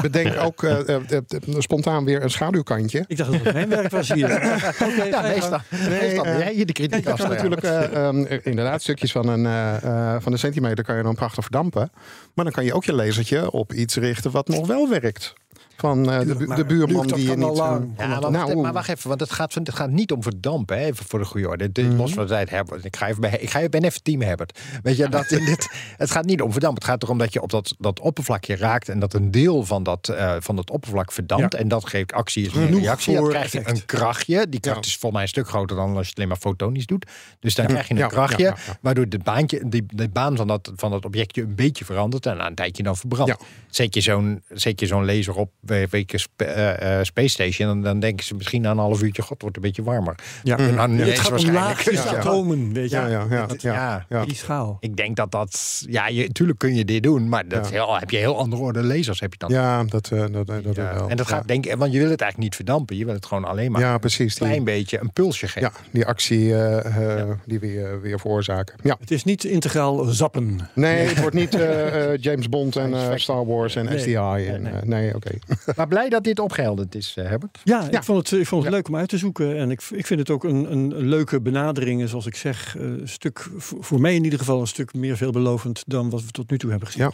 bedenk ook uh, uh, uh, spontaan weer een schaduwkantje. Ik dacht dat het mijn werk was hier. Okay, ja, meestal. Meestal. Nee, uh, jij je de kritiek ja, afstaan. Natuurlijk uh, um, inderdaad stukjes van een... Uh, Uh, van de centimeter kan je dan prachtig verdampen. Maar dan kan je ook je lasertje op iets richten wat nog wel werkt. Van uh, de, de buurman die je niet... Lang. Ja, ja, nou, maar wacht even, want het gaat, het gaat niet om verdampen. Hè, even voor de goede orde. Dit, mm-hmm. Los van de tijd, Herbert. Ik ga even bij, ik ga even, ben even team Herbert. Weet je, dat, dit, het gaat niet om verdampen. Het gaat erom dat je op dat, dat oppervlakje raakt... en dat een deel van dat, uh, van dat oppervlak verdampt. Ja. En dat geeft actie, is een reactie. Dan krijg je een krachtje. Die kracht ja. is volgens mij een stuk groter dan als je het alleen maar fotonisch doet. Dus dan ja. krijg je een ja. krachtje... Ja. Ja. Ja. waardoor de, baantje, die, de baan van dat, van dat objectje een beetje verandert... en na een tijdje dan verbrandt. Ja. Zet je zo'n, zet je zo'n laser op... weken uh, Space Station, dan, dan denken ze misschien na een half uurtje, god, wordt een beetje warmer. Ja, mm. nou, nu ja het gaat om laagjes ja. atomen, weet je. Ja, ja, ja, ja, ja. ja. Die schaal. Ik denk dat dat, ja, je, tuurlijk kun je dit doen, maar dat ja. heel, heb je heel andere orde lasers, heb je dan. Ja, dat, uh, dat, dat ja. wel. En dat ja. gaat, denk, want je wil het eigenlijk niet verdampen, je wil het gewoon alleen maar ja, precies, een klein die, beetje een pulsje geven. Ja, die actie uh, ja. die we uh, weer veroorzaken. Ja. Het is niet integraal zappen. Nee, het wordt niet uh, James Bond en uh, Star Wars en nee. S D I. En, nee, nee, nee oké. Okay. Maar blij dat dit opgehelderd is, Herbert. Ja, ja. Ik vond het, ik vond het ja. leuk om uit te zoeken. En ik, ik vind het ook een, een leuke benadering. Zoals ik zeg, een stuk, voor mij in ieder geval een stuk meer veelbelovend... dan wat we tot nu toe hebben gezien. Ja.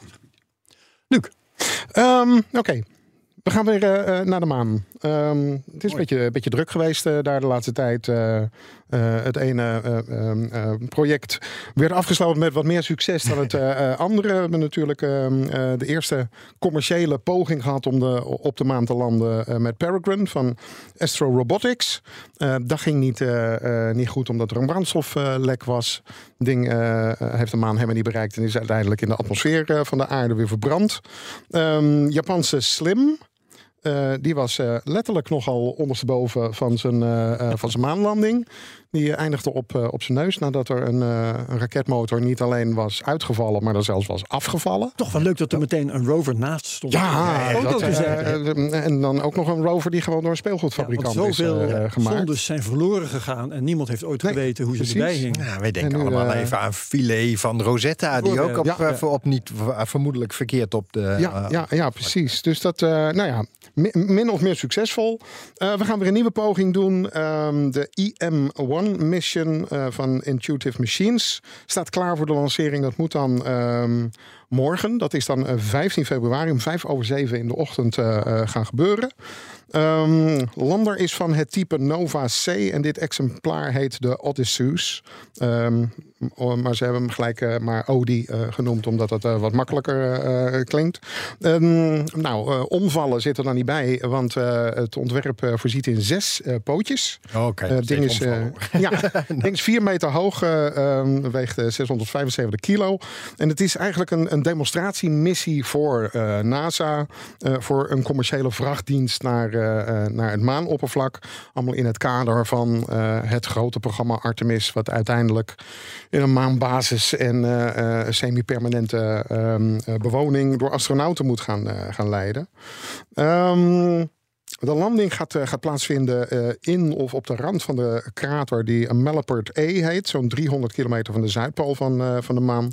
Luc. Um, Oké, okay. we gaan weer uh, naar de maan. Um, het is een beetje, een beetje druk geweest uh, daar de laatste tijd. Uh, uh, het ene uh, uh, project werd afgesloten met wat meer succes dan het uh, andere. We hebben natuurlijk uh, uh, de eerste commerciële poging gehad om de, op de maan te landen uh, met Peregrine van Astro Robotics. Uh, dat ging niet, uh, uh, niet goed omdat er een brandstoflek was. Het ding uh, heeft de maan helemaal niet bereikt en is uiteindelijk in de atmosfeer uh, van de aarde weer verbrand. Um, Japanse Slim... Uh, die was uh, letterlijk nogal ondersteboven van zijn, uh, uh, van zijn maanlanding. Die eindigde op, uh, op zijn neus nadat er een, uh, een raketmotor niet alleen was uitgevallen, maar er zelfs was afgevallen. Toch wel leuk dat er meteen een rover naast stond. Ja, ja dat, uh, en dan ook nog een rover die gewoon door een speelgoedfabrikant ja, is uh, gemaakt. Zondes zijn verloren gegaan en niemand heeft ooit nee, geweten hoe precies. ze erbij hingen. Ja, wij denken nu, allemaal uh, even aan Filet van Rosetta, die ook op, ja, uh, ja. op niet vermoedelijk verkeerd op de... Uh, ja, ja, ja, precies. Dus dat, uh, nou ja, min of meer succesvol. Uh, we gaan weer een nieuwe poging doen. Um, de E M één mission uh, van Intuitive Machines staat klaar voor de lancering. Dat moet dan um, morgen, dat is dan vijftien februari, om vijf over zeven in de ochtend uh, uh, gaan gebeuren. Um, lander is van het type Nova C en dit exemplaar heet de Odysseus. Um, maar ze hebben hem gelijk uh, maar Odie uh, genoemd, omdat het uh, wat makkelijker uh, klinkt. Um, nou, uh, omvallen zit er dan niet bij, want uh, het ontwerp uh, voorziet in zes uh, pootjes. Oké, okay, uh, ding is uh, ja, ding is vier meter hoog, uh, um, weegt uh, zeshonderdvijfenzeventig kilo. En het is eigenlijk een, een demonstratiemissie voor uh, NASA, uh, voor een commerciële vrachtdienst naar uh, naar het maanoppervlak. Allemaal in het kader van uh, het grote programma Artemis, wat uiteindelijk in een maanbasis en uh, uh, semi-permanente um, uh, bewoning door astronauten moet gaan, uh, gaan leiden. Um, de landing gaat, uh, gaat plaatsvinden uh, in of op de rand van de krater die een Malapert E heet, zo'n driehonderd kilometer van de zuidpool van, uh, van de maan.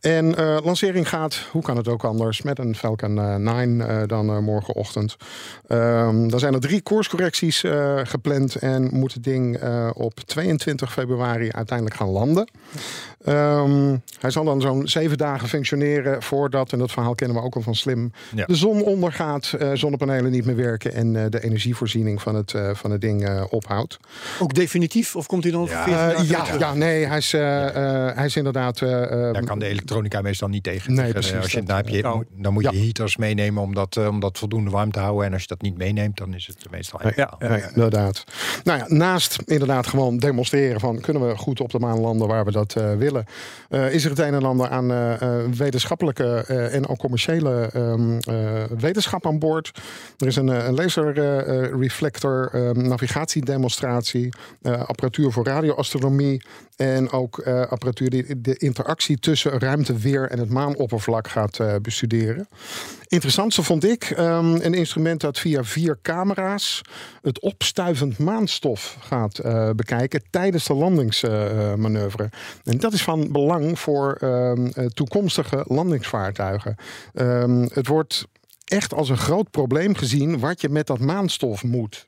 En uh, lancering gaat, hoe kan het ook anders, met een Falcon uh, negen uh, dan uh, morgenochtend. Um, dan zijn er drie koerscorrecties uh, gepland en moet het ding uh, op tweeëntwintig februari uiteindelijk gaan landen. Um, hij zal dan zo'n zeven dagen functioneren voordat, en dat verhaal kennen we ook al van Slim, ja. de zon ondergaat, uh, zonnepanelen niet meer werken en uh, de energievoorziening van het, uh, van het ding uh, ophoudt. Ook definitief? Of komt hij dan ja. Uh, ja, ja, ja, nee, hij is, uh, ja. uh, hij is inderdaad... Uh, Daar kan de elektronica meestal niet tegen. Nee, precies, als je, dan, heb je, nou, dan moet je ja. heaters meenemen om dat, uh, om dat voldoende warm te houden. En als je dat niet meeneemt, dan is het meestal... Nee, ja, ja, ja, inderdaad. Nou ja, naast inderdaad gewoon demonstreren van kunnen we goed op de maan landen waar we dat uh, willen. Uh, is er het een en ander aan uh, wetenschappelijke uh, en ook commerciële um, uh, wetenschap aan boord. Er is een, een laserreflector, uh, um, navigatiedemonstratie, uh, apparatuur voor radioastronomie en ook uh, apparatuur die de interactie tussen ruimteweer en het maanoppervlak gaat uh, bestuderen. Interessantste vond ik um, een instrument dat via vier camera's het opstuivend maanstof gaat uh, bekijken tijdens de landingsmanoeuvre. Uh, en dat is van belang voor um, toekomstige landingsvaartuigen. Um, het wordt echt als een groot probleem gezien wat je met dat maanstof moet.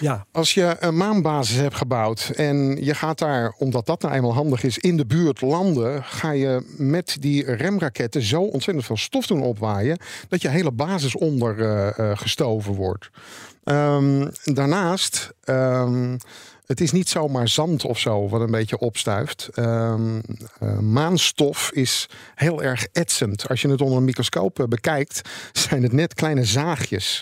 Ja. Als je een maanbasis hebt gebouwd en je gaat daar, omdat dat nou eenmaal handig is, in de buurt landen, ga je met die remraketten zo ontzettend veel stof doen opwaaien dat je hele basis onder uh, uh, gestoven wordt. Um, daarnaast... Um, Het is niet zomaar zand of zo wat een beetje opstuift. Um, uh, maanstof is heel erg etsend. Als je het onder een microscoop uh, bekijkt, zijn het net kleine zaagjes.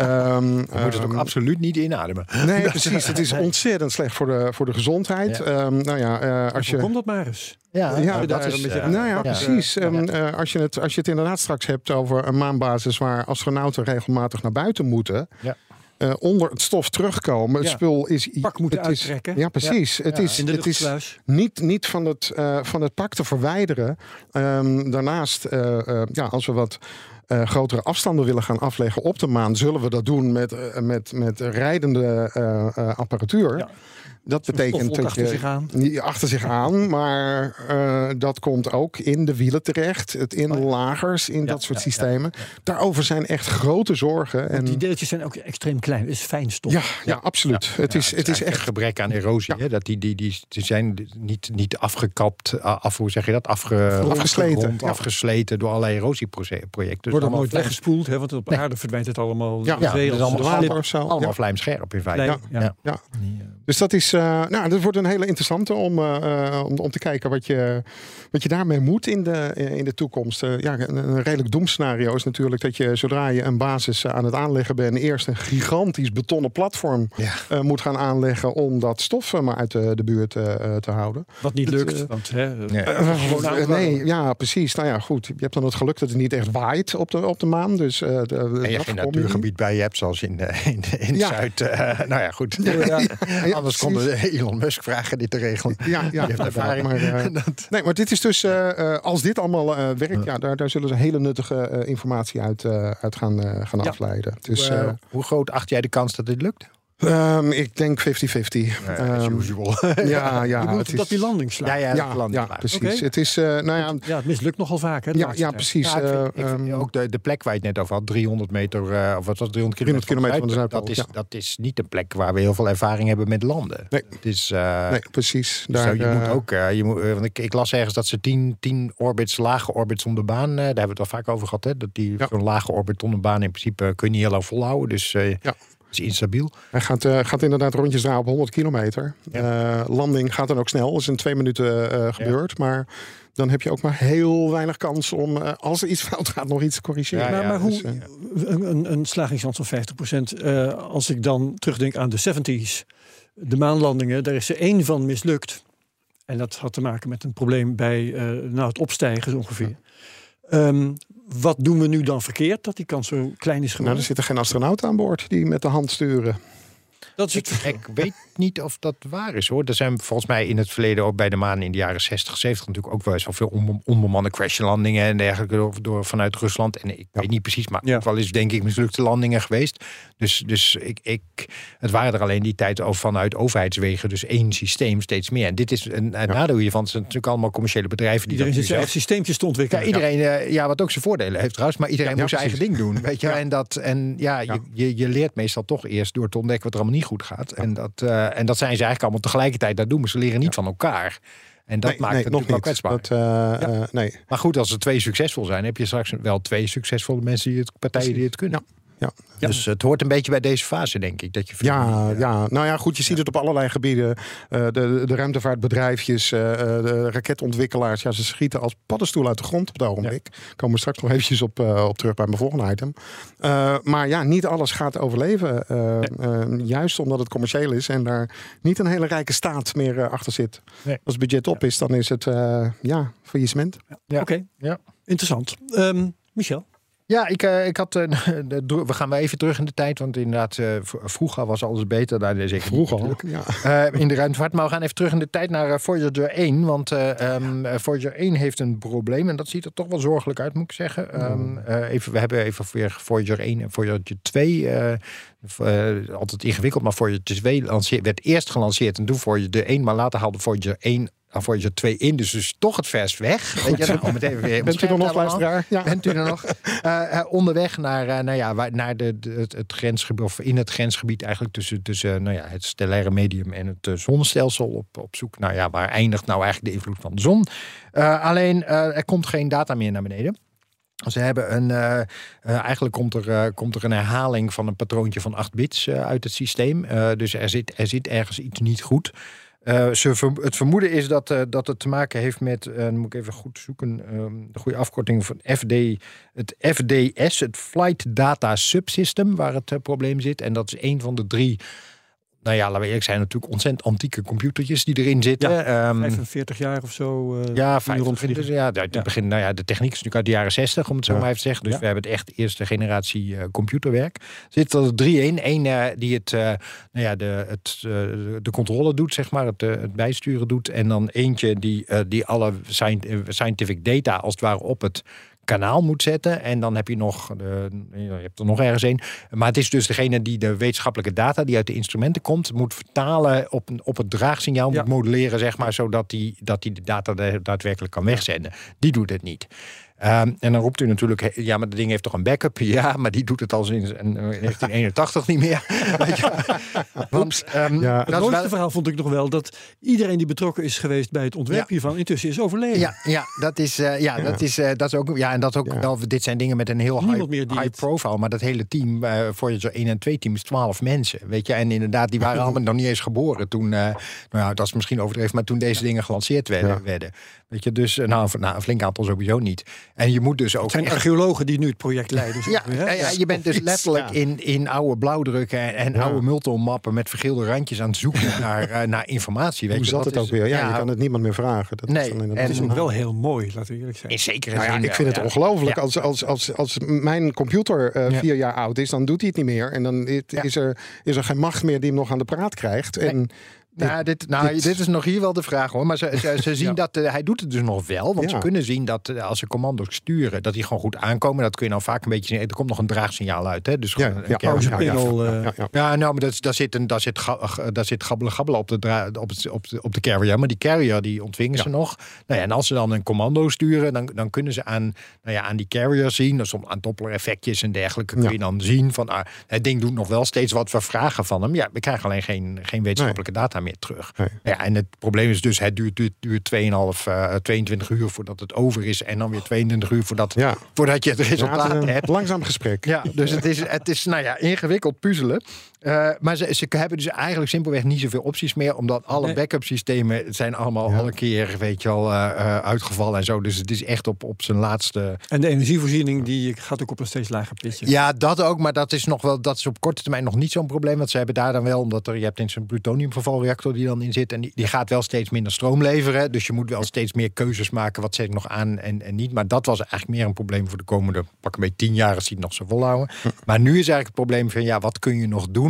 Um, je moet het ook um, absoluut niet inademen. Nee, precies. Het is ontzettend slecht voor de, voor de gezondheid. Ja. Um, nou ja, uh, als je... Kom dat maar eens. Ja, ja, dat is, een uh, nou ja, ja. precies. Um, uh, als, je het, als je het inderdaad straks hebt over een maanbasis waar astronauten regelmatig naar buiten moeten... Ja. Uh, onder het stof terugkomen. Het ja. spul is... pak moeten het uittrekken. Is, ja, precies. Ja. Het is, ja. het is niet, niet van, het, uh, van het pak te verwijderen. Um, daarnaast, uh, uh, ja, als we wat... Uh, grotere afstanden willen gaan afleggen op de maan... zullen we dat doen met, uh, met, met rijdende uh, uh, apparatuur. Ja. Dat betekent dat je... zich aan. Achter zich aan, maar uh, dat komt ook in de wielen terecht. Het in oh, ja. lagers, in ja, dat soort ja, systemen. Ja, ja. Daarover zijn echt grote zorgen. En... die deeltjes zijn ook extreem klein. Het is fijnstof. Ja, ja, ja, absoluut. Ja, het ja, is, ja, het is, is echt gebrek aan erosie. Ja. Hè? Dat die, die, die, die zijn niet, niet afgekapt, af, hoe zeg je dat? Afge... Afgesleten. Afgerond, ja. Afgesleten door allerlei erosieprojecten. Wordt er nooit weggespoeld, hè? Want op nee. aarde verdwijnt het allemaal. Ja, ja, het is allemaal water of zo. Allemaal ja. vlijmscherp in feite. Ja, ja. Ja. Ja. Dus dat is, uh, nou, dat wordt een hele interessante om, uh, om, om te kijken wat je, wat je daarmee moet in de, in de toekomst. Uh, ja, een, een redelijk doemscenario is natuurlijk dat je zodra je een basis aan het aanleggen bent, eerst een gigantisch betonnen platform ja. uh, moet gaan aanleggen om dat stof uh, maar uit de, de buurt uh, te houden. Wat niet lukt. Dat, uh, want, hè, nee. Uh, uh, nee, ja, precies. Nou ja, goed. Je hebt dan het geluk dat het niet echt waait op de, op de maan. Dus, uh, de, en je hebt een natuurgebied bij je hebt, zoals in, in, in, in ja. Zuid. Uh, nou ja, goed. Ja, ja. Ja, anders ja, komt ze Elon Musk vragen dit te regelen. Ja, ja ervaring. Maar, uh, nee, maar dit is dus, uh, als dit allemaal uh, werkt, ja, daar, daar zullen ze hele nuttige uh, informatie uit, uh, uit gaan, uh, gaan ja. afleiden. Dus, uh, uh, hoe groot acht jij de kans dat dit lukt? Um, ik denk fifty fifty. Ja, as usual. Um, ja, ja, je bedoelt het dat is... die landing slaat. Ja, ja, ja, landing ja precies. Okay. Het, is, uh, nou ja, ja, het mislukt nogal vaak. Hè, ja, ja, precies. Ja, ik vind, ik vind, ook de, de plek waar je het net over had, driehonderd meter, uh, of wat was driehonderd kilometer van de Zuidpool. Dat is, ja. dat is niet een plek waar we heel veel ervaring hebben met landen. Nee, het is, uh, nee precies. Dus daar, je uh, moet ook, uh, je moet, uh, want ik, ik las ergens dat ze tien, tien orbits, lage orbits om de baan, uh, daar hebben we het al vaak over gehad, hè, dat die ja. zo'n lage orbit om de baan in principe uh, kun je niet heel lang volhouden. Dus uh, ja. is instabiel. Hij gaat, uh, gaat inderdaad rondjes draaien op honderd kilometer. Ja. Uh, landing gaat dan ook snel. Dat is in twee minuten uh, gebeurd. Ja. Maar dan heb je ook maar heel weinig kans om, uh, als er iets fout gaat, nog iets te corrigeren. Ja, maar ja, maar hoe, dus, uh, een, een slagingskans van vijftig procent. Uh, als ik dan terugdenk aan de zeventig's. De maanlandingen, daar is er één van mislukt. En dat had te maken met een probleem bij uh, nou, het opstijgen zo ongeveer. Ja. Um, Wat doen we nu dan verkeerd dat die kans zo klein is gemaakt? Nou, er zitten geen astronauten aan boord die met de hand sturen. Dat is het ik, ik weet niet of dat waar is, hoor. Er zijn volgens mij in het verleden ook bij de maan in de jaren zestig, zeventig... natuurlijk ook wel eens wel veel onbe onbemande crashlandingen en dergelijke door, door vanuit Rusland. En ik ja. weet niet precies, maar ja. ook wel eens denk ik mislukte landingen geweest. Dus, dus ik, ik, het waren er alleen die tijd over vanuit overheidswegen. Dus één systeem steeds meer. En dit is een, een ja. nadeel hiervan. Het zijn natuurlijk allemaal commerciële bedrijven. Die iedereen zijn eigen systeempjes te ontwikkelen. Ja, iedereen, ja. Uh, ja, wat ook zijn voordelen heeft trouwens. Maar iedereen ja, ja, moet zijn eigen ding doen. Weet je? Ja. En, dat, en ja, ja. Je, je, je leert meestal toch eerst door te ontdekken wat er allemaal niet goed gaat. En dat, uh, en dat zijn ze eigenlijk allemaal tegelijkertijd. Dat doen we. Ze leren niet ja. van elkaar. En dat nee, maakt nee, het nog wel kwetsbaar. Dat, uh, ja. uh, nee. Maar goed, als er twee succesvol zijn, heb je straks wel twee succesvolle mensen die het, partijen die het kunnen. Ja. Ja. Ja. Dus het hoort een beetje bij deze fase, denk ik. Dat je ja, ja. ja, nou ja, goed, je ziet ja. het op allerlei gebieden. Uh, de, de ruimtevaartbedrijfjes, uh, de raketontwikkelaars, ja, ze schieten als paddenstoel uit de grond op dat ogenblik. Ja. Komen we straks nog eventjes op, uh, op terug bij mijn volgende item. Uh, maar ja, niet alles gaat overleven. Uh, nee. uh, juist omdat het commercieel is en daar niet een hele rijke staat meer uh, achter zit. Nee. Als het budget op ja. is, dan is het uh, ja, faillissement. Ja. Ja. Oké, okay. ja. Interessant. Um, Michel? Ja, ik, ik had. Uh, de, we gaan weer even terug in de tijd. Want inderdaad, uh, vroeger was alles beter. Nou, nee, zeker vroeger ook. Ja. Uh, in de ruimtevaart. Maar we gaan even terug in de tijd naar uh, Voyager één. Want uh, um, Voyager één heeft een probleem. En dat ziet er toch wel zorgelijk uit, moet ik zeggen. Um, uh, even, we hebben even weer Voyager één en Voyager twee. Uh, uh, altijd ingewikkeld. Maar Voyager twee lanceer, werd eerst gelanceerd. En toen Voyager één. Maar later haalde Voyager één. Voyager twee in, dus, dus toch het vers weg. Weet je, nou, meteen weer bent u er nog, luisteraar? Ja. Bent u er nog? Uh, onderweg naar, uh, nou ja, waar, naar de, de, het, het grensgebied, of in het grensgebied eigenlijk tussen, tussen nou ja, het stellaire medium en het uh, zonnestelsel op, op zoek. Nou ja, waar eindigt nou eigenlijk de invloed van de zon? Uh, alleen, uh, er komt geen data meer naar beneden. Ze hebben een, uh, uh, eigenlijk komt er, uh, komt er een herhaling van een patroontje van acht bits uh, uit het systeem. Uh, dus er zit, er zit ergens iets niet goed. Uh, ze ver, het vermoeden is dat, uh, dat het te maken heeft met, uh, dan moet ik even goed zoeken, um, de goede afkorting van F D, het F D S, het Flight Data Subsystem, waar het uh, probleem zit. En dat is een van de drie, nou ja, laten we eerlijk zijn, natuurlijk ontzettend antieke computertjes die erin zitten. Ja, um, vijfenveertig jaar of zo. Uh, ja, vijfenveertig, ja, ja. Begin, nou ja, de techniek is natuurlijk uit de jaren zestig, om het zo ja. maar even te zeggen. Dus ja. we hebben het echt eerste generatie uh, computerwerk. Er zitten er drie in. Eén uh, die het, uh, nou ja, de, het, uh, de controle doet, zeg maar, het, uh, het bijsturen doet. En dan eentje die, uh, die alle scientific data als het ware op het kanaal moet zetten. En dan heb je nog de, je hebt er nog ergens een. Maar het is dus degene die de wetenschappelijke data die uit de instrumenten komt, moet vertalen op, een, op het draagsignaal, ja. moet modelleren, zeg maar, zodat die, dat die de data daadwerkelijk kan wegzenden. Die doet het niet. Um, en dan roept u natuurlijk, ja, maar dat ding heeft toch een backup? Ja, maar die doet het al sinds negentien eenentachtig niet meer. Want, um, ja. Het mooiste wel... verhaal vond ik nog wel dat iedereen die betrokken is geweest bij het ontwerp ja. hiervan intussen is overleden. Ja, ja, dat is, uh, ja, ja. Dat is, uh, dat is ook, ja, en dat ook ja. wel, dit zijn dingen met een heel high, high profile, maar dat hele team, uh, Voyager één en twee team is twaalf mensen, weet je. En inderdaad, die waren allemaal nog niet eens geboren toen, uh, nou ja, dat is misschien overdreven, maar toen deze ja. dingen gelanceerd werden, ja. werden. Weet je, dus nou, nou, een flink aantal sowieso niet. En je moet dus ook. Het zijn echt... archeologen die nu het project leiden. Ja, zeg maar, ja, je bent dus letterlijk ja. in, in oude blauwdrukken en ja. oude multonmappen met vergeelde randjes aan het zoeken ja. naar, uh, naar informatie. Weet Hoe je zat dat het is, ook weer? Ja, ja, je kan het niemand meer vragen. Dat nee, is en het is ook wel heel mooi, laten we eerlijk zijn. In zekere nou ja, zin. Ik vind ja. het ongelooflijk. Ja. Als, als, als, als mijn computer uh, ja. vier jaar oud is, dan doet hij het niet meer. En dan is, ja. is, er, is er geen macht meer die hem nog aan de praat krijgt. En. Nee. Nou, dit, nou dit. dit is nog hier wel de vraag hoor. Maar ze, ze, ze zien ja. dat uh, hij doet het dus nog wel. Want ja. ze kunnen zien dat uh, als ze commando's sturen, dat die gewoon goed aankomen. Dat kun je dan vaak een beetje zien. Er komt nog een draagsignaal uit. Hè? Dus ja, gewoon, ja, oh, ja, ja, ja, ja, ja. ja, nou, maar dat, daar zit een, daar zit, daar zit gabbelen gabbelen op de, dra op, het, op, de, op de carrier. Maar die carrier die ontvingen ja. ze nog. Nou ja, en als ze dan een commando sturen, dan, dan kunnen ze aan, nou ja, aan die carrier zien. Dus aan Doppler effectjes en dergelijke kun ja. je dan zien van ah, het ding doet nog wel steeds wat we vragen van hem. Ja, we krijgen alleen geen, geen wetenschappelijke nee. data meer terug. Nee. Ja, en het probleem is dus, het duurt, duurt, duurt tweeënhalf, tweeëntwintig uur voordat het over is en dan weer tweeëntwintig uur voordat, ja. voordat je het resultaat ja, het hebt. Langzaam gesprek. Ja, dus het is, het is nou ja, ingewikkeld puzzelen. Uh, maar ze, ze hebben dus eigenlijk simpelweg niet zoveel opties meer, omdat alle nee. backup systemen zijn allemaal ja. al een keer, weet je al, uh, uitgevallen en zo. Dus het is echt op, op zijn laatste... En de energievoorziening die gaat ook op een steeds lager pitje. Ja, dat ook, maar dat is nog wel, dat is op korte termijn nog niet zo'n probleem, want ze hebben daar dan wel, omdat er, je hebt eens een plutoniumvervalreactor die dan in zit en die, die gaat wel steeds minder stroom leveren, dus je moet wel steeds meer keuzes maken, wat zet ik nog aan en, en niet. Maar dat was eigenlijk meer een probleem voor de komende, pak een beetje tien jaar als die het nog zo volhouden. Maar nu is eigenlijk het probleem van, ja, wat kun je nog doen?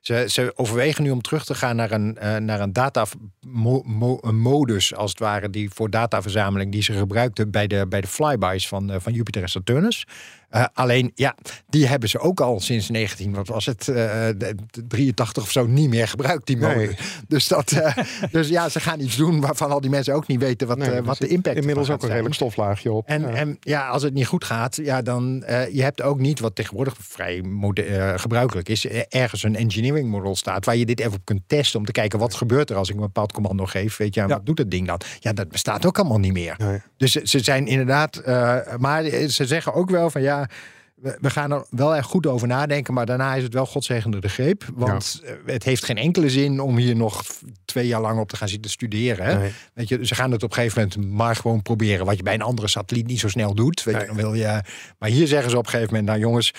Ze, ze overwegen nu om terug te gaan naar een, uh, naar een data-modus, als het ware, die voor dataverzameling die ze gebruikten bij de, bij de flybys van, uh, van Jupiter en Saturnus. Uh, alleen, ja, die hebben ze ook al sinds negentien, wat was het, uh, drieëntachtig of zo, niet meer gebruikt, die mode. Nee. Dus, dat, uh, dus ja, ze gaan iets doen waarvan al die mensen ook niet weten wat, nee, uh, wat de impact is. Inmiddels ook een redelijk stoflaagje op. En ja. en ja, als het niet goed gaat, ja, dan uh, je hebt ook niet, wat tegenwoordig vrij uh, gebruikelijk is, ergens een engineering model staat waar je dit even op kunt testen om te kijken wat gebeurt er als ik een bepaald commando geef. Weet je, ja. wat doet dat ding dan? Ja, dat bestaat ook allemaal niet meer. Nee. Dus ze zijn inderdaad, uh, maar ze zeggen ook wel van ja, we gaan er wel erg goed over nadenken, maar daarna is het wel godzegende de greep. Want ja. het heeft geen enkele zin om hier nog twee jaar lang op te gaan zitten studeren. Hè? Nee. Weet je, ze gaan het op een gegeven moment maar gewoon proberen. Wat je bij een andere satelliet niet zo snel doet. Weet nee. je, dan wil je, maar hier zeggen ze op een gegeven moment, nou jongens,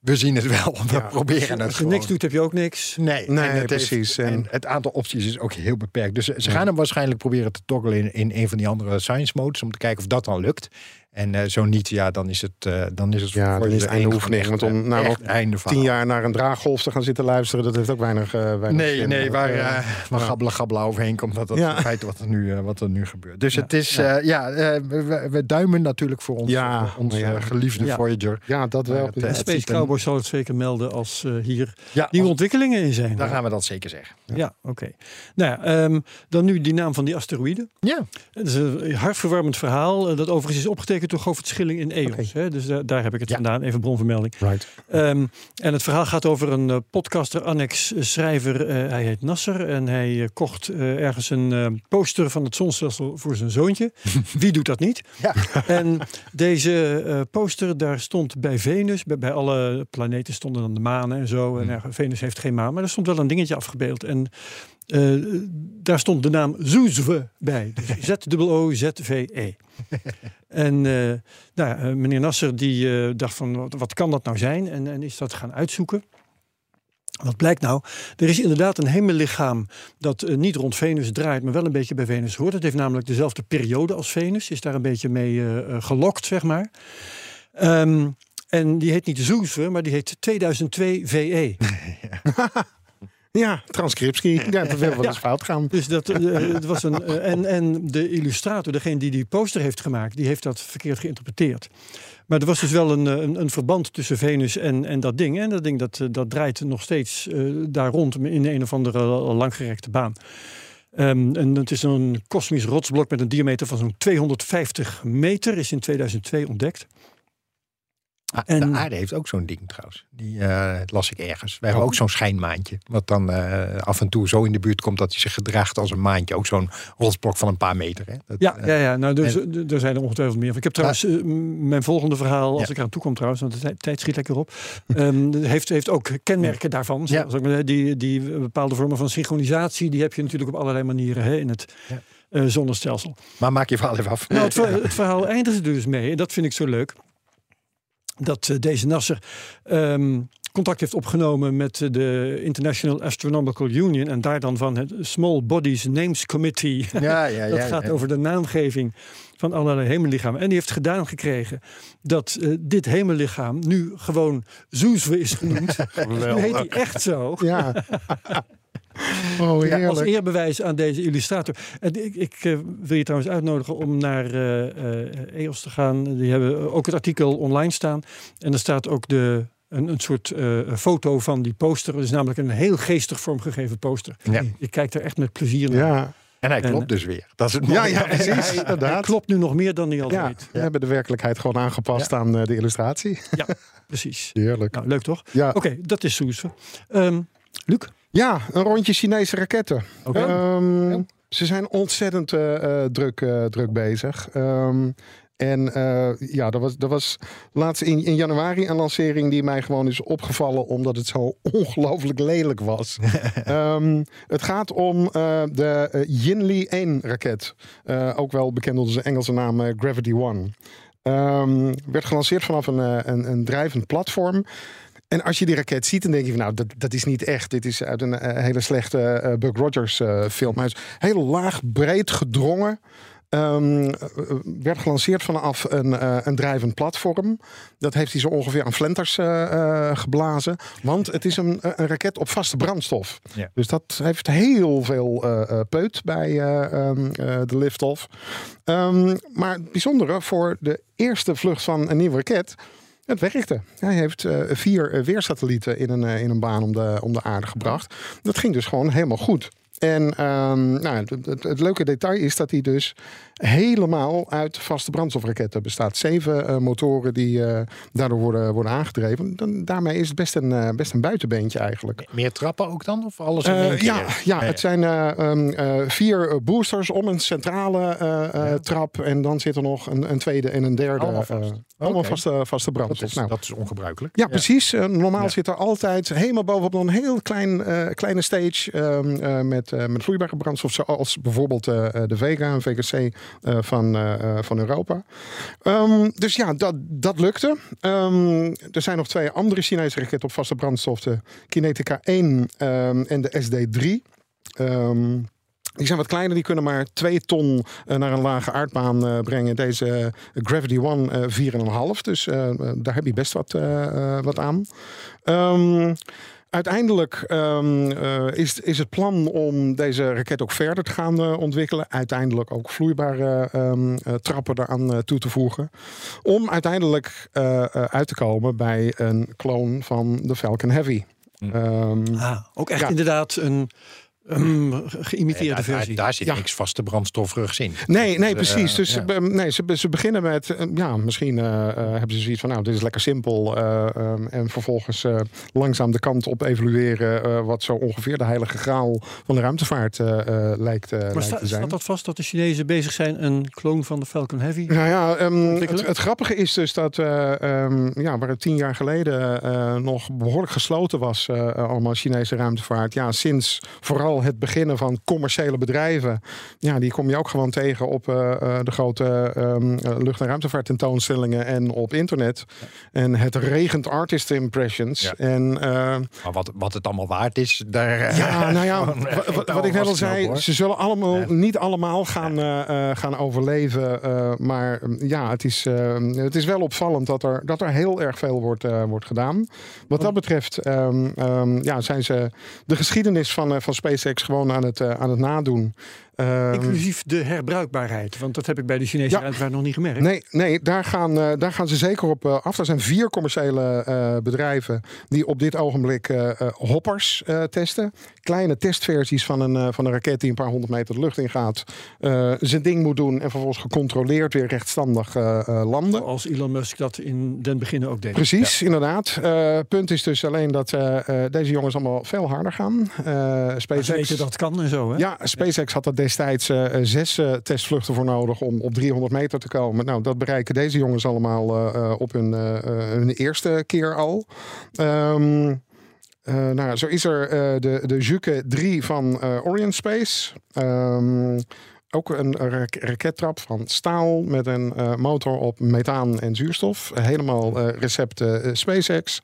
we zien het wel, we ja. proberen het. Als je gewoon niks doet, heb je ook niks. Nee, nee en precies. Heeft, en het aantal opties is ook heel beperkt. Dus ze ja. gaan hem waarschijnlijk proberen te toggelen in, in een van die andere science modes, om te kijken of dat dan lukt. En uh, zo niet, ja, dan is het uh, dan is het ja, voor het einde oefening. Want om nou nog tien jaar naar een draaggolf te gaan zitten luisteren, dat heeft ook weinig. Uh, weinig nee, zin, nee, waar, uh, waar ja. gabbelen gabbelen overheen komt, dat dat ja. het feit wat er nu uh, wat er nu gebeurt. Dus ja. het is ja, uh, ja uh, we, we duimen natuurlijk voor ons, ja, uh, onze ja. geliefde ja. Voyager. Ja, dat wel. Uh, de Space Cowboys zal het zeker melden als uh, hier ja, nieuwe als, ontwikkelingen in zijn. Daar gaan we dat zeker zeggen. Ja, ja oké. Okay. Nou, ja, um, dan nu die naam van die asteroïde. Ja. Het is een hartverwarmend verhaal uh, dat overigens is opgetekend door Govert Schilling in E O S. Okay. Hè? Dus uh, daar heb ik het ja. vandaan. Even bronvermelding. Right. Um, en het verhaal gaat over een uh, podcaster, annex uh, schrijver. Uh, hij heet Nasser. En hij uh, kocht uh, ergens een uh, poster van het zonstelsel voor zijn zoontje. Wie doet dat niet? Ja. En deze uh, poster, daar stond bij Venus. Bij, bij alle planeten stonden dan de manen en zo. En, uh, Venus heeft geen maan. Maar er stond wel een dingetje afgebeeld. En uh, daar stond de naam Zoozve bij. Dus Z O O Z V E. En uh, nou, meneer Nasser die uh, dacht van wat, wat kan dat nou zijn? En, en is dat gaan uitzoeken. Wat blijkt nou? Er is inderdaad een hemellichaam dat uh, niet rond Venus draait, maar wel een beetje bij Venus hoort. Het heeft namelijk dezelfde periode als Venus. Is daar een beetje mee uh, gelokt, zeg maar. Um, en die heet niet Zoozve, maar die heet tweeduizend twee V E. Ja, transcriptie. Ja, dat wil wel eens fout gaan. Dus dat uh, het was een. Uh, en, en de illustrator, degene die die poster heeft gemaakt, die heeft dat verkeerd geïnterpreteerd. Maar er was dus wel een, een, een verband tussen Venus en, en dat ding. En dat ding dat, dat draait nog steeds uh, daar rond in een of andere langgerekte baan. Um, en het is een kosmisch rotsblok met een diameter van zo'n tweehonderdvijftig meter. Is in tweeduizend twee ontdekt. Ah, en de aarde heeft ook zo'n ding trouwens. Die uh, las ik ergens. Wij hebben ook zo'n schijnmaantje. Wat dan uh, af en toe zo in de buurt komt dat hij zich gedraagt als een maantje. Ook zo'n rotsblok van een paar meter. Hè? Dat, ja, uh, ja, ja, nou, dus, en, er zijn er ongetwijfeld meer. Ik heb trouwens uh, mijn volgende verhaal, als ja. ik eraan toe kom trouwens, want de tijd schiet lekker op. um, heeft, heeft ook kenmerken daarvan. Ja. Ook, die, die bepaalde vormen van synchronisatie, die heb je natuurlijk op allerlei manieren hè, in het... Ja. Uh, zonnestelsel. Maar maak je verhaal even af. Nou, het, verhaal, het verhaal eindigt er dus mee. En dat vind ik zo leuk. Dat deze Nasser um, contact heeft opgenomen met de International Astronomical Union. En daar dan van het Small Bodies Names Committee. Ja, ja, dat ja, gaat ja. over de naamgeving van allerlei hemellichamen. En die heeft gedaan gekregen dat uh, dit hemellichaam nu gewoon Zoozve is genoemd. Nu heet hij echt zo. Ja. Oh, ja, als eerbewijs aan deze illustrator. En ik ik uh, wil je trouwens uitnodigen om naar uh, uh, E O S te gaan. Die hebben ook het artikel online staan. En er staat ook de... Een, een soort uh, foto van die poster. Het is namelijk een heel geestig vormgegeven poster. Ja. Ik kijk er echt met plezier naar. Ja. En hij klopt en, dus weer. Dat is het mooie. Ja, ja, precies. Hij, hij klopt nu nog meer dan hij al ja, weet. We ja. hebben de werkelijkheid gewoon aangepast ja. aan uh, de illustratie. Ja, precies. Heerlijk. Nou, leuk toch? Ja. Oké, okay, dat is Zoozve. Um, Luc? Ja, een rondje Chinese raketten. Okay. Um, ja. Ze zijn ontzettend uh, druk, uh, druk bezig. Um, En uh, ja, dat was, dat was laatst in, in januari een lancering die mij gewoon is opgevallen, omdat het zo ongelooflijk lelijk was. um, het gaat om uh, de Yinli één raket. Uh, ook wel bekend onder zijn Engelse naam uh, Gravity One. Um, werd gelanceerd vanaf een, een, een drijvend platform. En als je die raket ziet, dan denk je van nou, dat, dat is niet echt. Dit is uit een uh, hele slechte uh, Buck Rogers uh, film. Hij is heel laag, breed gedrongen. Um, werd gelanceerd vanaf een, uh, een drijvend platform. Dat heeft hij zo ongeveer aan flenters uh, uh, geblazen. Want het is een, een raket op vaste brandstof. Ja. Dus dat heeft heel veel uh, peut bij uh, um, uh, de liftoff. Um, maar het bijzondere voor de eerste vlucht van een nieuwe raket... Het werkte. Hij heeft uh, vier uh, weersatellieten in een, uh, in een baan om de, om de aarde gebracht. Dat ging dus gewoon helemaal goed. En um, nou, het, het, het leuke detail is dat hij dus helemaal uit vaste brandstofraketten bestaat. Zeven uh, motoren die uh, daardoor worden, worden aangedreven. Dan, daarmee is het best een, uh, best een buitenbeentje eigenlijk. Meer trappen ook dan? Of alles in één uh, keer? Ja, ja, het zijn uh, um, uh, vier boosters om een centrale uh, uh, trap. En dan zit er nog een, een tweede en een derde. Allemaal vast. Uh, allemaal okay. vaste, vaste brandstof. Dat is, nou, dat is ongebruikelijk. Ja, ja. precies. Uh, normaal ja. zit er altijd helemaal bovenop een heel klein, uh, kleine stage um, uh, met Uh, met vloeibare brandstof, zoals bijvoorbeeld uh, de Vega, een V G C uh, van, uh, van Europa. Um, dus ja, dat, dat lukte. Um, er zijn nog twee andere Chinese raketten op vaste brandstof, de Kinetica één um, en de S D drie. Um, Die zijn wat kleiner, die kunnen maar twee ton uh, naar een lage aardbaan uh, brengen. Deze uh, Gravity One uh, vier komma vijf, dus uh, daar heb je best wat, uh, uh, wat aan. Um, Uiteindelijk um, uh, is, is het plan om deze raket ook verder te gaan uh, ontwikkelen. Uiteindelijk ook vloeibare um, uh, trappen eraan uh, toe te voegen. Om uiteindelijk uh, uh, uit te komen bij een kloon van de Falcon Heavy. Mm. Um, ah, ook echt ja. inderdaad een... Um, geïmiteerde ja, versie. Daar, daar zit ja. niks vaste brandstofrugs in. Nee, nee precies. Dus ja. ze, nee, ze, ze beginnen met... Ja, misschien uh, uh, hebben ze zoiets van... Nou, dit is lekker simpel. Uh, um, en vervolgens uh, langzaam de kant op evolueren... Uh, wat zo ongeveer de heilige graal van de ruimtevaart uh, uh, lijkt, uh, maar lijkt sta, te zijn. Maar staat dat vast dat de Chinezen bezig zijn... een kloon van de Falcon Heavy? Nou ja, um, het, het grappige is dus dat... Uh, um, ja, waar het tien jaar geleden uh, nog behoorlijk gesloten was... Uh, allemaal Chinese ruimtevaart. Ja, sinds vooral... het beginnen van commerciële bedrijven. Ja, die kom je ook gewoon tegen op uh, de grote um, lucht- en ruimtevaarttentoonstellingen en op internet. Ja. En het regent artist impressions. Ja. En, uh, maar wat, wat het allemaal waard is, daar... Ja, nou ja, wat, wat, wat ik net al zei, op, ze zullen allemaal ja. niet allemaal gaan, uh, gaan overleven. Uh, maar ja, het is, uh, het is wel opvallend dat er, dat er heel erg veel wordt, uh, wordt gedaan. Wat dat betreft um, um, ja, zijn ze de geschiedenis van, uh, van Space gewoon aan het, uh, aan het nadoen. Uh, Inclusief de herbruikbaarheid. Want dat heb ik bij de Chinese ja, ruimtevaart nog niet gemerkt. Nee, nee daar, gaan, uh, daar gaan ze zeker op uh, af. Er zijn vier commerciële uh, bedrijven die op dit ogenblik uh, hoppers uh, testen. Kleine testversies van een, uh, van een raket die een paar honderd meter de lucht ingaat. Uh, zijn ding moet doen en vervolgens gecontroleerd weer rechtstandig uh, uh, landen. Zoals Elon Musk dat in den beginnen ook deed. Precies, ja. inderdaad. Uh, punt is dus alleen dat uh, uh, deze jongens allemaal veel harder gaan. Uh, SpaceX, ze weten dat kan en zo, hè? Ja, SpaceX had dat destijds uh, zes uh, testvluchten voor nodig om op driehonderd meter te komen. Nou, dat bereiken deze jongens allemaal uh, uh, op hun, uh, uh, hun eerste keer al. Um, uh, nou, zo is er uh, de, de Juke drie van uh, Orion Space. Um, Ook een rak rakettrap van staal met een uh, motor op methaan en zuurstof. Helemaal uh, recept uh, SpaceX.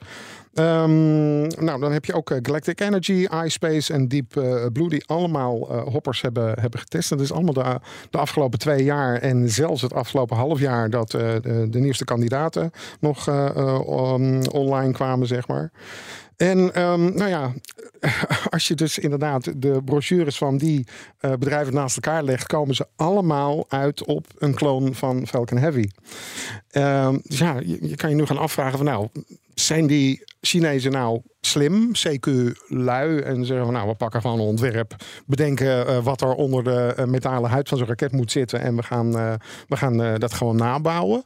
Um, nou, dan heb je ook uh, Galactic Energy, iSpace en Deep uh, Blue... die allemaal uh, hoppers hebben, hebben getest. Dat is allemaal de, de afgelopen twee jaar en zelfs het afgelopen half jaar... dat uh, de, de nieuwste kandidaten nog uh, um, online kwamen, zeg maar. En um, nou ja, als je dus inderdaad de brochures van die uh, bedrijven naast elkaar legt, komen ze allemaal uit op een kloon van Falcon Heavy. Um, dus ja, je, je kan je nu gaan afvragen van nou, zijn die Chinezen nou slim, C Q-lui en zeggen van nou, we pakken gewoon een ontwerp, bedenken uh, wat er onder de uh, metalen huid van zo'n raket moet zitten en we gaan, uh, we gaan uh, dat gewoon nabouwen.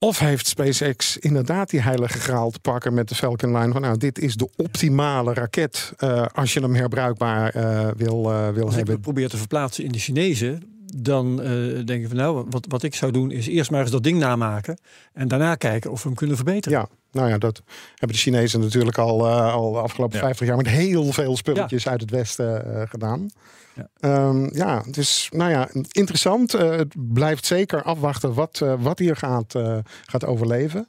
Of heeft SpaceX inderdaad die heilige graal te pakken met de Falcon nine van nou, dit is de optimale raket uh, als je hem herbruikbaar uh, wil, uh, wil als hebben. Als ik probeer te verplaatsen in de Chinezen, dan uh, denk ik van nou, wat, wat ik zou doen is eerst maar eens dat ding namaken en daarna kijken of we hem kunnen verbeteren. Ja. Nou ja, dat hebben de Chinezen natuurlijk al, uh, al de afgelopen ja. vijftig jaar met heel veel spulletjes ja. uit het Westen uh, gedaan. Ja. Um, ja, dus nou ja, interessant. Uh, het blijft zeker afwachten wat, uh, wat hier gaat, uh, gaat overleven.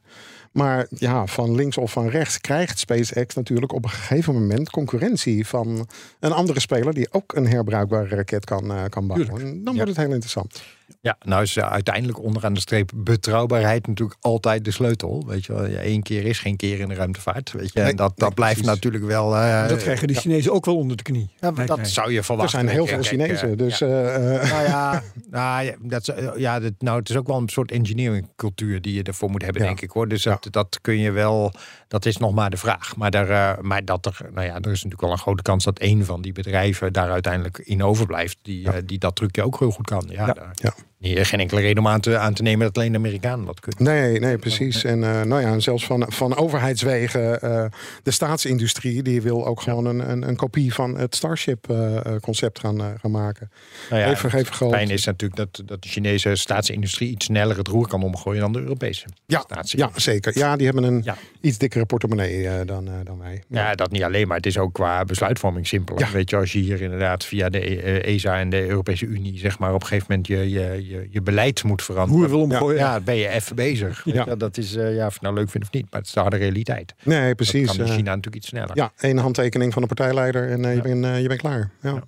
Maar ja, van links of van rechts krijgt SpaceX natuurlijk op een gegeven moment concurrentie van een andere speler die ook een herbruikbare raket kan, uh, kan bouwen. Tuurlijk. Dan wordt ja. het heel interessant. Ja, nou is uh, uiteindelijk onderaan de streep betrouwbaarheid natuurlijk altijd de sleutel. Weet je wel, ja, één keer is geen keer in de ruimtevaart. Weet je, nee, en dat, dat nee, blijft precies. natuurlijk wel. Uh, dat krijgen de ja. Chinezen ook wel onder de knie. Ja, dat nee. zou je verwachten. Er zijn heel veel Chinezen. Dus, ja. Uh, nou ja, nou, ja, dat, ja dat, nou, het is ook wel een soort engineeringcultuur die je ervoor moet hebben, ja. denk ik hoor. Dus ja. dat, dat kun je wel. Dat is nog maar de vraag. Maar, daar, uh, maar dat er, nou ja, er is natuurlijk wel een grote kans dat één van die bedrijven daar uiteindelijk in overblijft. Die, ja. uh, die dat trucje ook heel goed kan. Ja, ja. Daar. ja. Nee, geen enkele reden om aan te, aan te nemen dat alleen de Amerikanen dat kunnen. Nee, nee, precies. En uh, nou ja, zelfs van, van overheidswegen, uh, de staatsindustrie, die wil ook gewoon ja. een, een, een kopie van het Starship-concept uh, gaan, uh, gaan maken. Nou ja, even, het fijn is natuurlijk dat, dat de Chinese staatsindustrie iets sneller het roer kan omgooien dan de Europese ja, ja, zeker. Ja, die hebben een ja. iets dikkere portemonnee uh, dan, uh, dan wij. Ja. ja, dat niet alleen, maar het is ook qua besluitvorming simpeler. Ja. Weet je, als je hier inderdaad via de uh, E S A en de Europese Unie, zeg maar, op een gegeven moment je... je Je, je beleid moet veranderen. Hoe wil omgooien? Ja, ja, ben je even bezig. Ja. Ja, dat is, uh, ja, of je nou leuk vindt of niet, maar het is de harde realiteit. Nee, precies. Dat kan in China uh, natuurlijk iets sneller. Ja, één handtekening van de partijleider en uh, ja. je bent uh, je bent klaar. Ja. Ja. Oké,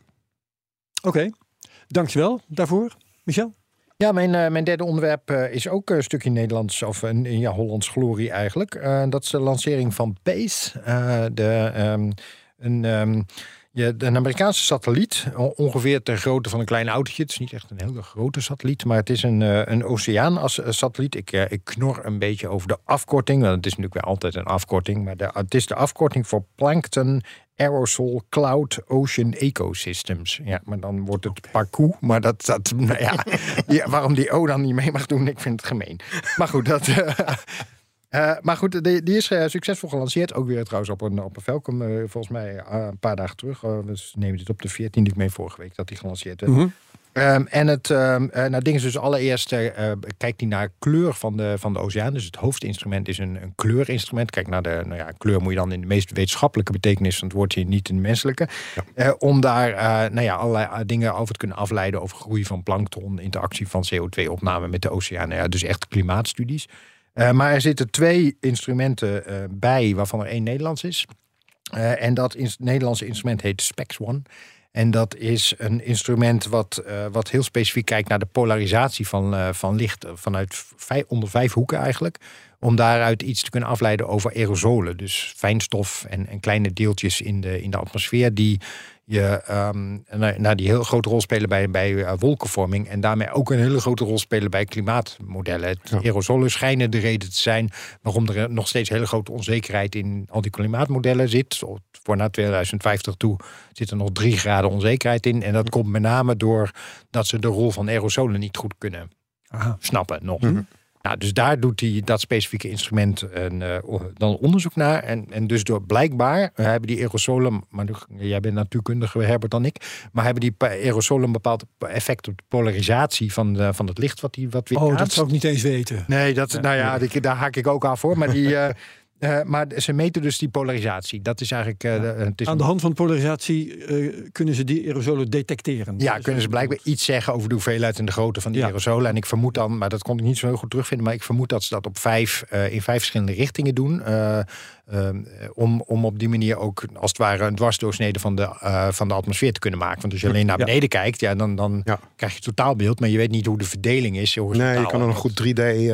okay. Dankjewel daarvoor, Michel. Ja, mijn, uh, mijn derde onderwerp uh, is ook een stukje Nederlands, of een, een ja, Hollands glorie eigenlijk. Uh, dat is de lancering van P A C E. Uh, de, um, een... Um, Ja, een Amerikaanse satelliet, ongeveer ter grootte van een klein autootje. Het is niet echt een hele grote satelliet, maar het is een, een oceaansatelliet. Ik, ik knor een beetje over de afkorting, want het is natuurlijk wel altijd een afkorting. Maar de, het is de afkorting voor Plankton Aerosol Cloud Ocean Ecosystems. Ja, maar dan wordt het parcours. Maar dat, dat nou ja, ja, waarom die O dan niet mee mag doen, ik vind het gemeen. Maar goed, dat... Uh, Uh, maar goed, die, die is uh, succesvol gelanceerd. Ook weer trouwens op een, op een Falcon, uh, volgens mij uh, een paar dagen terug. Uh, we nemen dit op de veertiende, ik meen vorige week dat die gelanceerd werd. Mm-hmm. Um, en het um, uh, nou, ding is dus allereerst, uh, kijkt hij naar kleur van de, van de oceaan. Dus het hoofdinstrument is een, een kleurinstrument. Kijk naar de nou ja, kleur moet je dan in de meest wetenschappelijke betekenis van het woord hier, niet in de menselijke. Ja. Uh, om daar uh, nou ja, allerlei uh, dingen over te kunnen afleiden over groei van plankton, interactie van C O twee opname met de oceaan. Nou ja, dus echt klimaatstudies. Uh, maar er zitten twee instrumenten uh, bij, waarvan er één Nederlands is. Uh, en dat ins- Nederlandse instrument heet SpexOne. En dat is een instrument wat, uh, wat heel specifiek kijkt naar de polarisatie van, uh, van licht. Vanuit vij- onder vijf hoeken eigenlijk. Om daaruit iets te kunnen afleiden over aerosolen. Dus fijnstof en, en kleine deeltjes in de, in de atmosfeer die... Je, um, nou, die heel grote rol spelen bij, bij uh, wolkenvorming en daarmee ook een hele grote rol spelen bij klimaatmodellen. Het ja. aerosolen schijnen de reden te zijn waarom er nog steeds hele grote onzekerheid in al die klimaatmodellen zit. Voor na tweeduizend vijftig toe zit er nog drie graden onzekerheid in en dat komt met name door dat ze de rol van aerosolen niet goed kunnen Aha. snappen nog. Mm-hmm. Nou, dus daar doet hij dat specifieke instrument een, uh, dan onderzoek naar. En, en dus door blijkbaar uh, hebben die aerosolen... maar nu, jij bent natuurkundiger, Herbert, dan ik... maar hebben die aerosolen een bepaald effect op de polarisatie van, de, van het licht... wat, die, wat weer Oh, kaatst. Dat zou ik niet eens weten. Nee, dat, ja, nou ja, nee. Die, daar haak ik ook aan voor. Maar, die, uh, uh, maar ze meten dus die polarisatie. Dat is eigenlijk... Uh, ja. de, het is aan de hand van polarisatie uh, kunnen ze die aerosolen detecteren. Ja, dus kunnen ze blijkbaar iets zeggen over de hoeveelheid en de grootte van die ja. aerosolen. En ik vermoed dan, maar dat kon ik niet zo heel goed terugvinden... maar ik vermoed dat ze dat op vijf, uh, in vijf verschillende richtingen doen... Uh, Um, om, om op die manier ook als het ware een dwarsdoorsnede van de, uh, van de atmosfeer te kunnen maken. Want als je alleen naar beneden ja. kijkt, ja, dan, dan ja. krijg je totaalbeeld. Maar je weet niet hoe de verdeling is. Nee, je kan een goed drie D-beeld. Uh,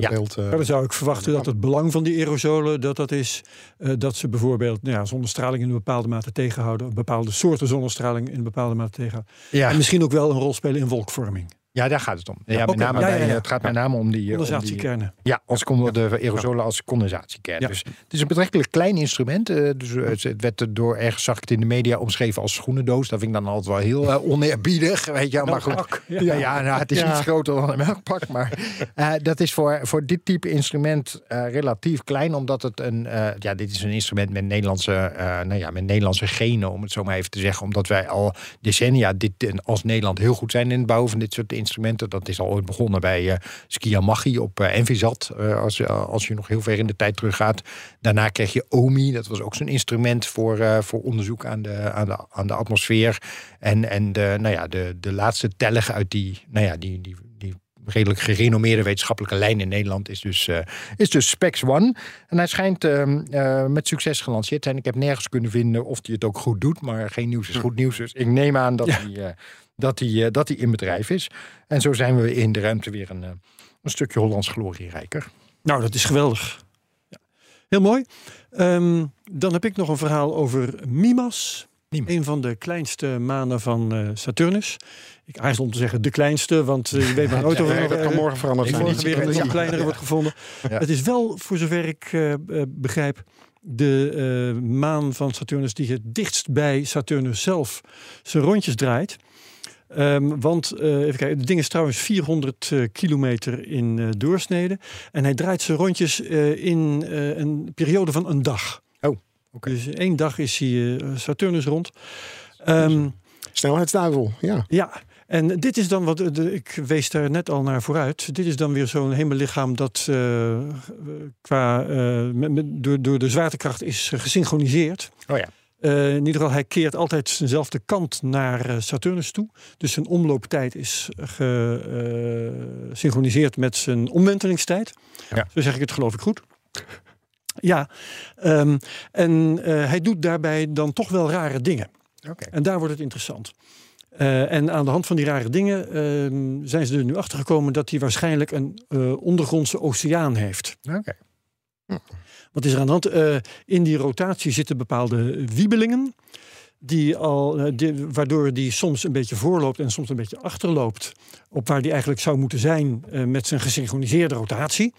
ja. uh, ja, dan zou ik verwachten dat het belang van die aerosolen kolen, dat dat is uh, dat ze bijvoorbeeld nou ja, zonnestraling in een bepaalde mate tegenhouden. Bepaalde soorten zonnestraling in een bepaalde mate tegenhouden. Ja. En misschien ook wel een rol spelen in wolkvorming. Ja, daar gaat het om. Ja, ja, met okay. name ja, ja, ja. Bij, het gaat met name om die... condensatiekernen. Om die, ja, als ja. de aerosolen als condensatiekern. Ja. Dus het is een betrekkelijk klein instrument. Dus het werd door, ergens zag ik het in de media omschreven als schoenendoos. Dat vind ik dan altijd wel heel uh, oneerbiedig. Weet je, maar goed. Ja, ja, ja nou, het is ja. iets groter dan een melkpak. Maar uh, dat is voor, voor dit type instrument uh, relatief klein. Omdat het een... Uh, ja, dit is een instrument met Nederlandse, uh, nou ja, met Nederlandse genen, om het zo maar even te zeggen. Omdat wij al decennia dit als Nederland heel goed zijn in het bouwen van dit soort instrumenten. Dat is al ooit begonnen bij uh, Sciamaggi op uh, Envisat. Uh, als, uh, als je nog heel ver in de tijd teruggaat. Daarna kreeg je O M I. Dat was ook zo'n instrument voor, uh, voor onderzoek aan de, aan de, aan de atmosfeer. En, en de, nou ja, de, de laatste telg uit die... Nou ja, die, die, die redelijk gerenommeerde wetenschappelijke lijn in Nederland is dus, uh, is dus SpexOne. En hij schijnt uh, uh, met succes gelanceerd te zijn. Ik heb nergens kunnen vinden of hij het ook goed doet, maar geen nieuws is goed nieuws. Dus ik neem aan dat ja. hij uh, dat hij uh, dat hij in bedrijf is. En zo zijn we in de ruimte weer een, uh, een stukje Hollands glorie rijker. Nou, dat is geweldig. Ja. Heel mooi. Um, dan heb ik nog een verhaal over Mimas. Niemand. Een van de kleinste manen van uh, Saturnus. Ik aarzel om te zeggen de kleinste, want uh, je weet maar nooit of ja, dat kan morgen veranderen. Morgen niet. weer een ja. kleinere ja. wordt gevonden. Ja. Het is wel, voor zover ik uh, begrijp, de uh, maan van Saturnus die het dichtst bij Saturnus zelf zijn rondjes draait. Um, want, uh, even kijken, het ding is trouwens vierhonderd uh, kilometer in uh, doorsnede. En hij draait zijn rondjes uh, in uh, een periode van een dag. Okay. Dus één dag is hij uh, Saturnus rond. Um, Snelheidsduivel, ja. Ja, en dit is dan wat... De, ik wees daar net al naar vooruit. Dit is dan weer zo'n hemellichaam dat uh, qua, uh, met, met, door, door de zwaartekracht is gesynchroniseerd. Oh ja. Uh, in ieder geval, hij keert altijd zijnzelfde kant naar uh, Saturnus toe. Dus zijn omlooptijd is gesynchroniseerd uh, met zijn omwentelingstijd. Ja. Zo zeg ik het, geloof ik, goed. Ja, um, en uh, hij doet daarbij dan toch wel rare dingen. Okay. En daar wordt het interessant. Uh, en aan de hand van die rare dingen uh, zijn ze er nu achter gekomen dat hij waarschijnlijk een uh, ondergrondse oceaan heeft. Okay. Hm. Wat is er aan de hand? Uh, in die rotatie zitten bepaalde wiebelingen, die al, uh, die, waardoor die soms een beetje voorloopt en soms een beetje achterloopt op waar die eigenlijk zou moeten zijn uh, met zijn gesynchroniseerde rotatie.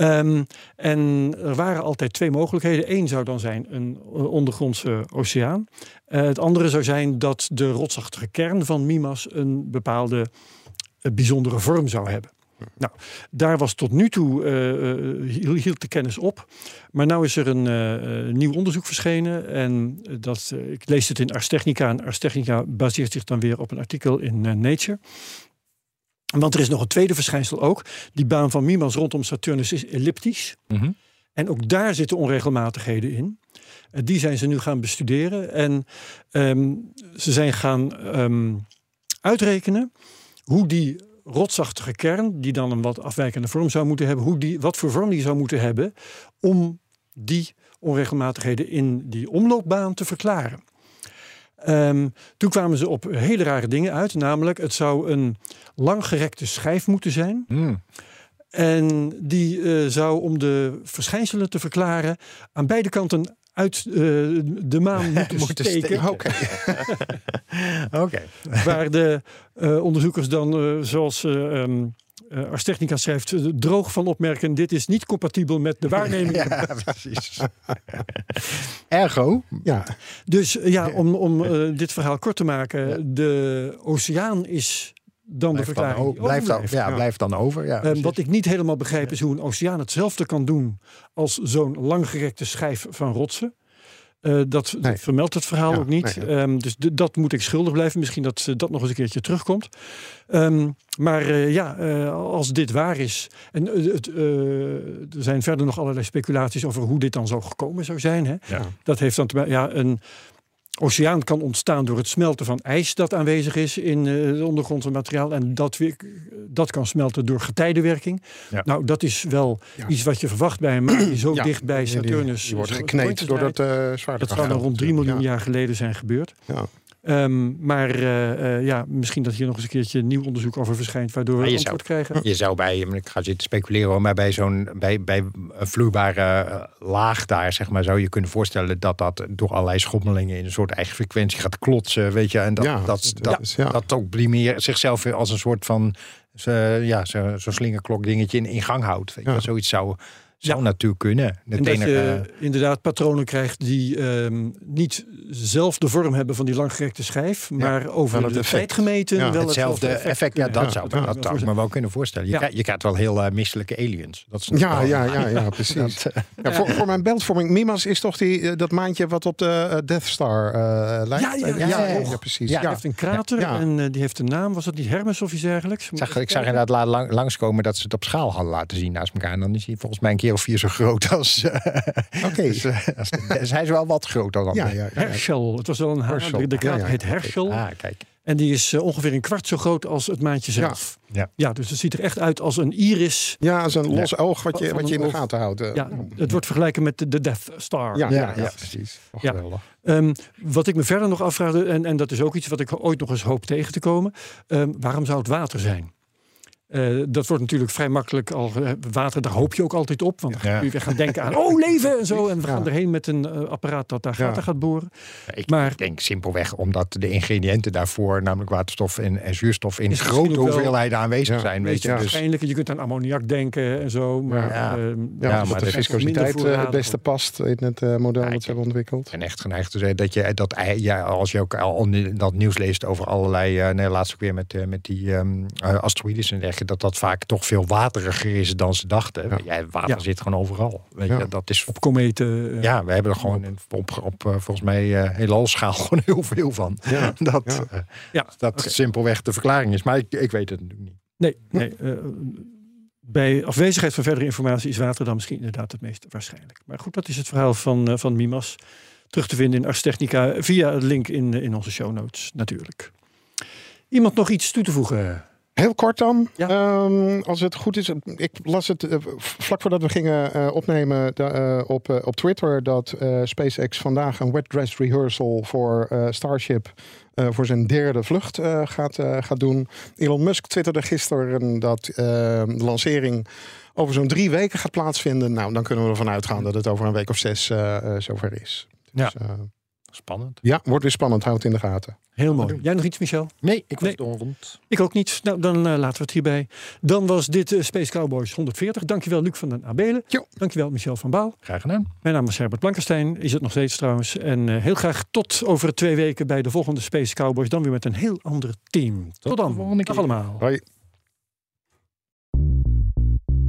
Um, en er waren altijd twee mogelijkheden. Eén zou dan zijn een ondergrondse oceaan. Uh, het andere zou zijn dat de rotsachtige kern van Mimas een bepaalde uh, bijzondere vorm zou hebben. Nou, daar was tot nu toe, uh, uh, hield de kennis op. Maar nu is er een uh, nieuw onderzoek verschenen. En dat, uh, ik lees het in Ars Technica. En Ars Technica baseert zich dan weer op een artikel in uh, Nature. Want er is nog een tweede verschijnsel ook. Die baan van Mimas rondom Saturnus is elliptisch. Mm-hmm. En ook daar zitten onregelmatigheden in. Die zijn ze nu gaan bestuderen. En um, ze zijn gaan um, uitrekenen hoe die rotsachtige kern, die dan een wat afwijkende vorm zou moeten hebben, hoe die, wat voor vorm die zou moeten hebben om die onregelmatigheden in die omloopbaan te verklaren. Um, toen kwamen ze op hele rare dingen uit. Namelijk, het zou een langgerekte schijf moeten zijn. Mm. En die uh, zou, om de verschijnselen te verklaren, aan beide kanten uit uh, de maan moeten steken. Oké. Okay. Waar de uh, onderzoekers dan, uh, zoals... Uh, um, Uh, Ars Technica schrijft, uh, droog van opmerken, dit is niet compatibel met de waarneming. Ja, precies. Ergo. Ja. Dus uh, ja, om, om uh, dit verhaal kort te maken, ja. De oceaan is dan blijft de verklaring dan o- blijft dan, ja, ja. Blijft dan over. Ja, uh, wat ik niet helemaal begrijp is hoe een oceaan hetzelfde kan doen als zo'n langgerekte schijf van rotsen. Uh, dat, nee. dat vermeldt het verhaal ja, ook niet. Nee, ja. um, dus d- dat moet ik schuldig blijven. Misschien dat uh, dat nog eens een keertje terugkomt. Um, maar uh, ja, uh, als dit waar is... En uh, het, uh, er zijn verder nog allerlei speculaties over hoe dit dan zo gekomen zou zijn. Hè? Ja. Dat heeft dan te maken... Ja, een oceaan kan ontstaan door het smelten van ijs dat aanwezig is in uh, het ondergrondse materiaal. En dat, weer, dat kan smelten door getijdenwerking. Ja. Nou, dat is wel ja. iets wat je verwacht bij een maan die zo ja. dicht bij Saturnus... Die, die, die wordt gekneed door dat uh, zwaartekracht. Dat zou dan rond drie miljoen ja. jaar geleden zijn gebeurd. Ja. Um, maar uh, uh, ja, misschien dat hier nog eens een keertje nieuw onderzoek over verschijnt, waardoor we een antwoord zou, krijgen. Je zou bij, ik ga zitten speculeren, maar bij zo'n bij, bij een vloeibare laag daar, zeg maar, zou je kunnen voorstellen dat dat door allerlei schommelingen in een soort eigen frequentie gaat klotsen, weet je, en dat ja, dat dat, dat, is, ja. dat ook primair zichzelf als een soort van uh, ja, zo, zo'n slingerklok dingetje in, in gang houdt. Weet je, ja. Zoiets zou Zou ja. natuurlijk kunnen. De en dat je uh, inderdaad patronen krijgt die uh, niet zelf de vorm hebben van die langgerekte schijf, ja. maar over de effect. tijd gemeten. Ja. Wel Hetzelfde effect. effect. Ja, dat ja. zou ja. dat ja. me wel kunnen voorstellen. Je, ja. krijgt, je krijgt wel heel uh, misselijke aliens. Dat is ja, ja, ja, ja, ja, precies. dat, uh, ja, voor, voor mijn beeldvorming, Mimas is toch die, uh, dat maantje wat op de uh, Death Star uh, lijkt? Ja, ja, ja, ja, ja, ja, ja precies. Ja. Ja. Die heeft een krater ja. en uh, die heeft een naam. Was dat niet Hermes of iets dergelijks? Zag, ik zag inderdaad lang, langskomen dat ze het op schaal hadden laten zien naast elkaar. En dan is hij volgens mij een keer of vier zo groot als... Uh, Oké. Okay. Dus, uh, dus hij is wel wat groter dan... Ja, ja, ja, ja. Herschel. Het was wel een Herschel. De, de krater ja, ja, ja. heet Herschel. Ah, kijk. En die is uh, ongeveer een kwart zo groot als het maantje zelf. Ja, ja. ja dus het ziet er echt uit als een iris. Ja, als een los oog wat je, wat je in de gaten houdt. Uh, ja, het wordt vergelijken met de Death Star. Ja, ja, ja, ja, ja. precies. Och, ja. Um, wat ik me verder nog afvraagde, en, en dat is ook iets wat ik ooit nog eens hoop tegen te komen. Um, waarom zou het water zijn? Uh, dat wordt natuurlijk vrij makkelijk al. Uh, water, daar hoop je ook altijd op. Want ja. we gaan denken aan, oh, leven en zo. En we gaan ja. erheen met een uh, apparaat dat daar gaten ja. gaat boren. Ik maar, denk simpelweg omdat de ingrediënten daarvoor, namelijk waterstof en, en zuurstof, in grote hoeveelheden aanwezig ja. zijn. Weet je, waarschijnlijk. Dus. Je kunt aan ammoniak denken en zo. Maar, ja. Uh, ja, ja, ja, maar de viscositeit uh, het beste past in het uh, model ja, dat ze hebben ontwikkeld. En echt geneigd te zeggen dat je dat ja, als je ook al dat nieuws leest over allerlei. Uh, nee, laatst ook weer met, uh, met die um, uh, asteroïdes en dergelijke. Dat dat vaak toch veel wateriger is dan ze dachten. Ja. Ja, water ja. zit gewoon overal. Weet ja. je, dat is... Op kometen. Uh, ja, we hebben er gewoon op, op, op uh, volgens mij uh, heelal-schaal gewoon heel veel van. Ja. Dat, ja. Uh, ja. dat okay. simpelweg de verklaring is. Maar ik, ik weet het natuurlijk niet. Nee, nee uh, bij afwezigheid van verdere informatie is water dan misschien inderdaad het meest waarschijnlijk. Maar goed, dat is het verhaal van, uh, van Mimas. Terug te vinden in Ars Technica via het link in, in onze show notes natuurlijk. Iemand nog iets toe te voegen? Heel kort dan, ja. um, als het goed is. Ik las het uh, vlak voordat we gingen uh, opnemen de, uh, op, uh, op Twitter... dat uh, SpaceX vandaag een wet dress rehearsal voor uh, Starship... Uh, voor zijn derde vlucht uh, gaat, uh, gaat doen. Elon Musk twitterde gisteren dat uh, de lancering... over zo'n drie weken gaat plaatsvinden. Nou, dan kunnen we ervan uitgaan dat het over een week of zes uh, uh, zover is. Dus, ja. Uh, Spannend. Ja, wordt weer spannend. Houd het in de gaten. Heel mooi. Jij nog iets, Michel? Nee, ik was nee. rond. Ik ook niet. Nou, dan uh, laten we het hierbij. Dan was dit uh, Space Cowboys honderdveertig. Dankjewel, Luc van den Abeelen. Jo. Dankjewel, Michel van Baal. Graag gedaan. Mijn naam is Herbert Blankenstein. Is het nog steeds trouwens. En uh, heel graag tot over twee weken bij de volgende Space Cowboys. Dan weer met een heel ander team. Tot, tot dan. De volgende keer. Dag allemaal. Hoi.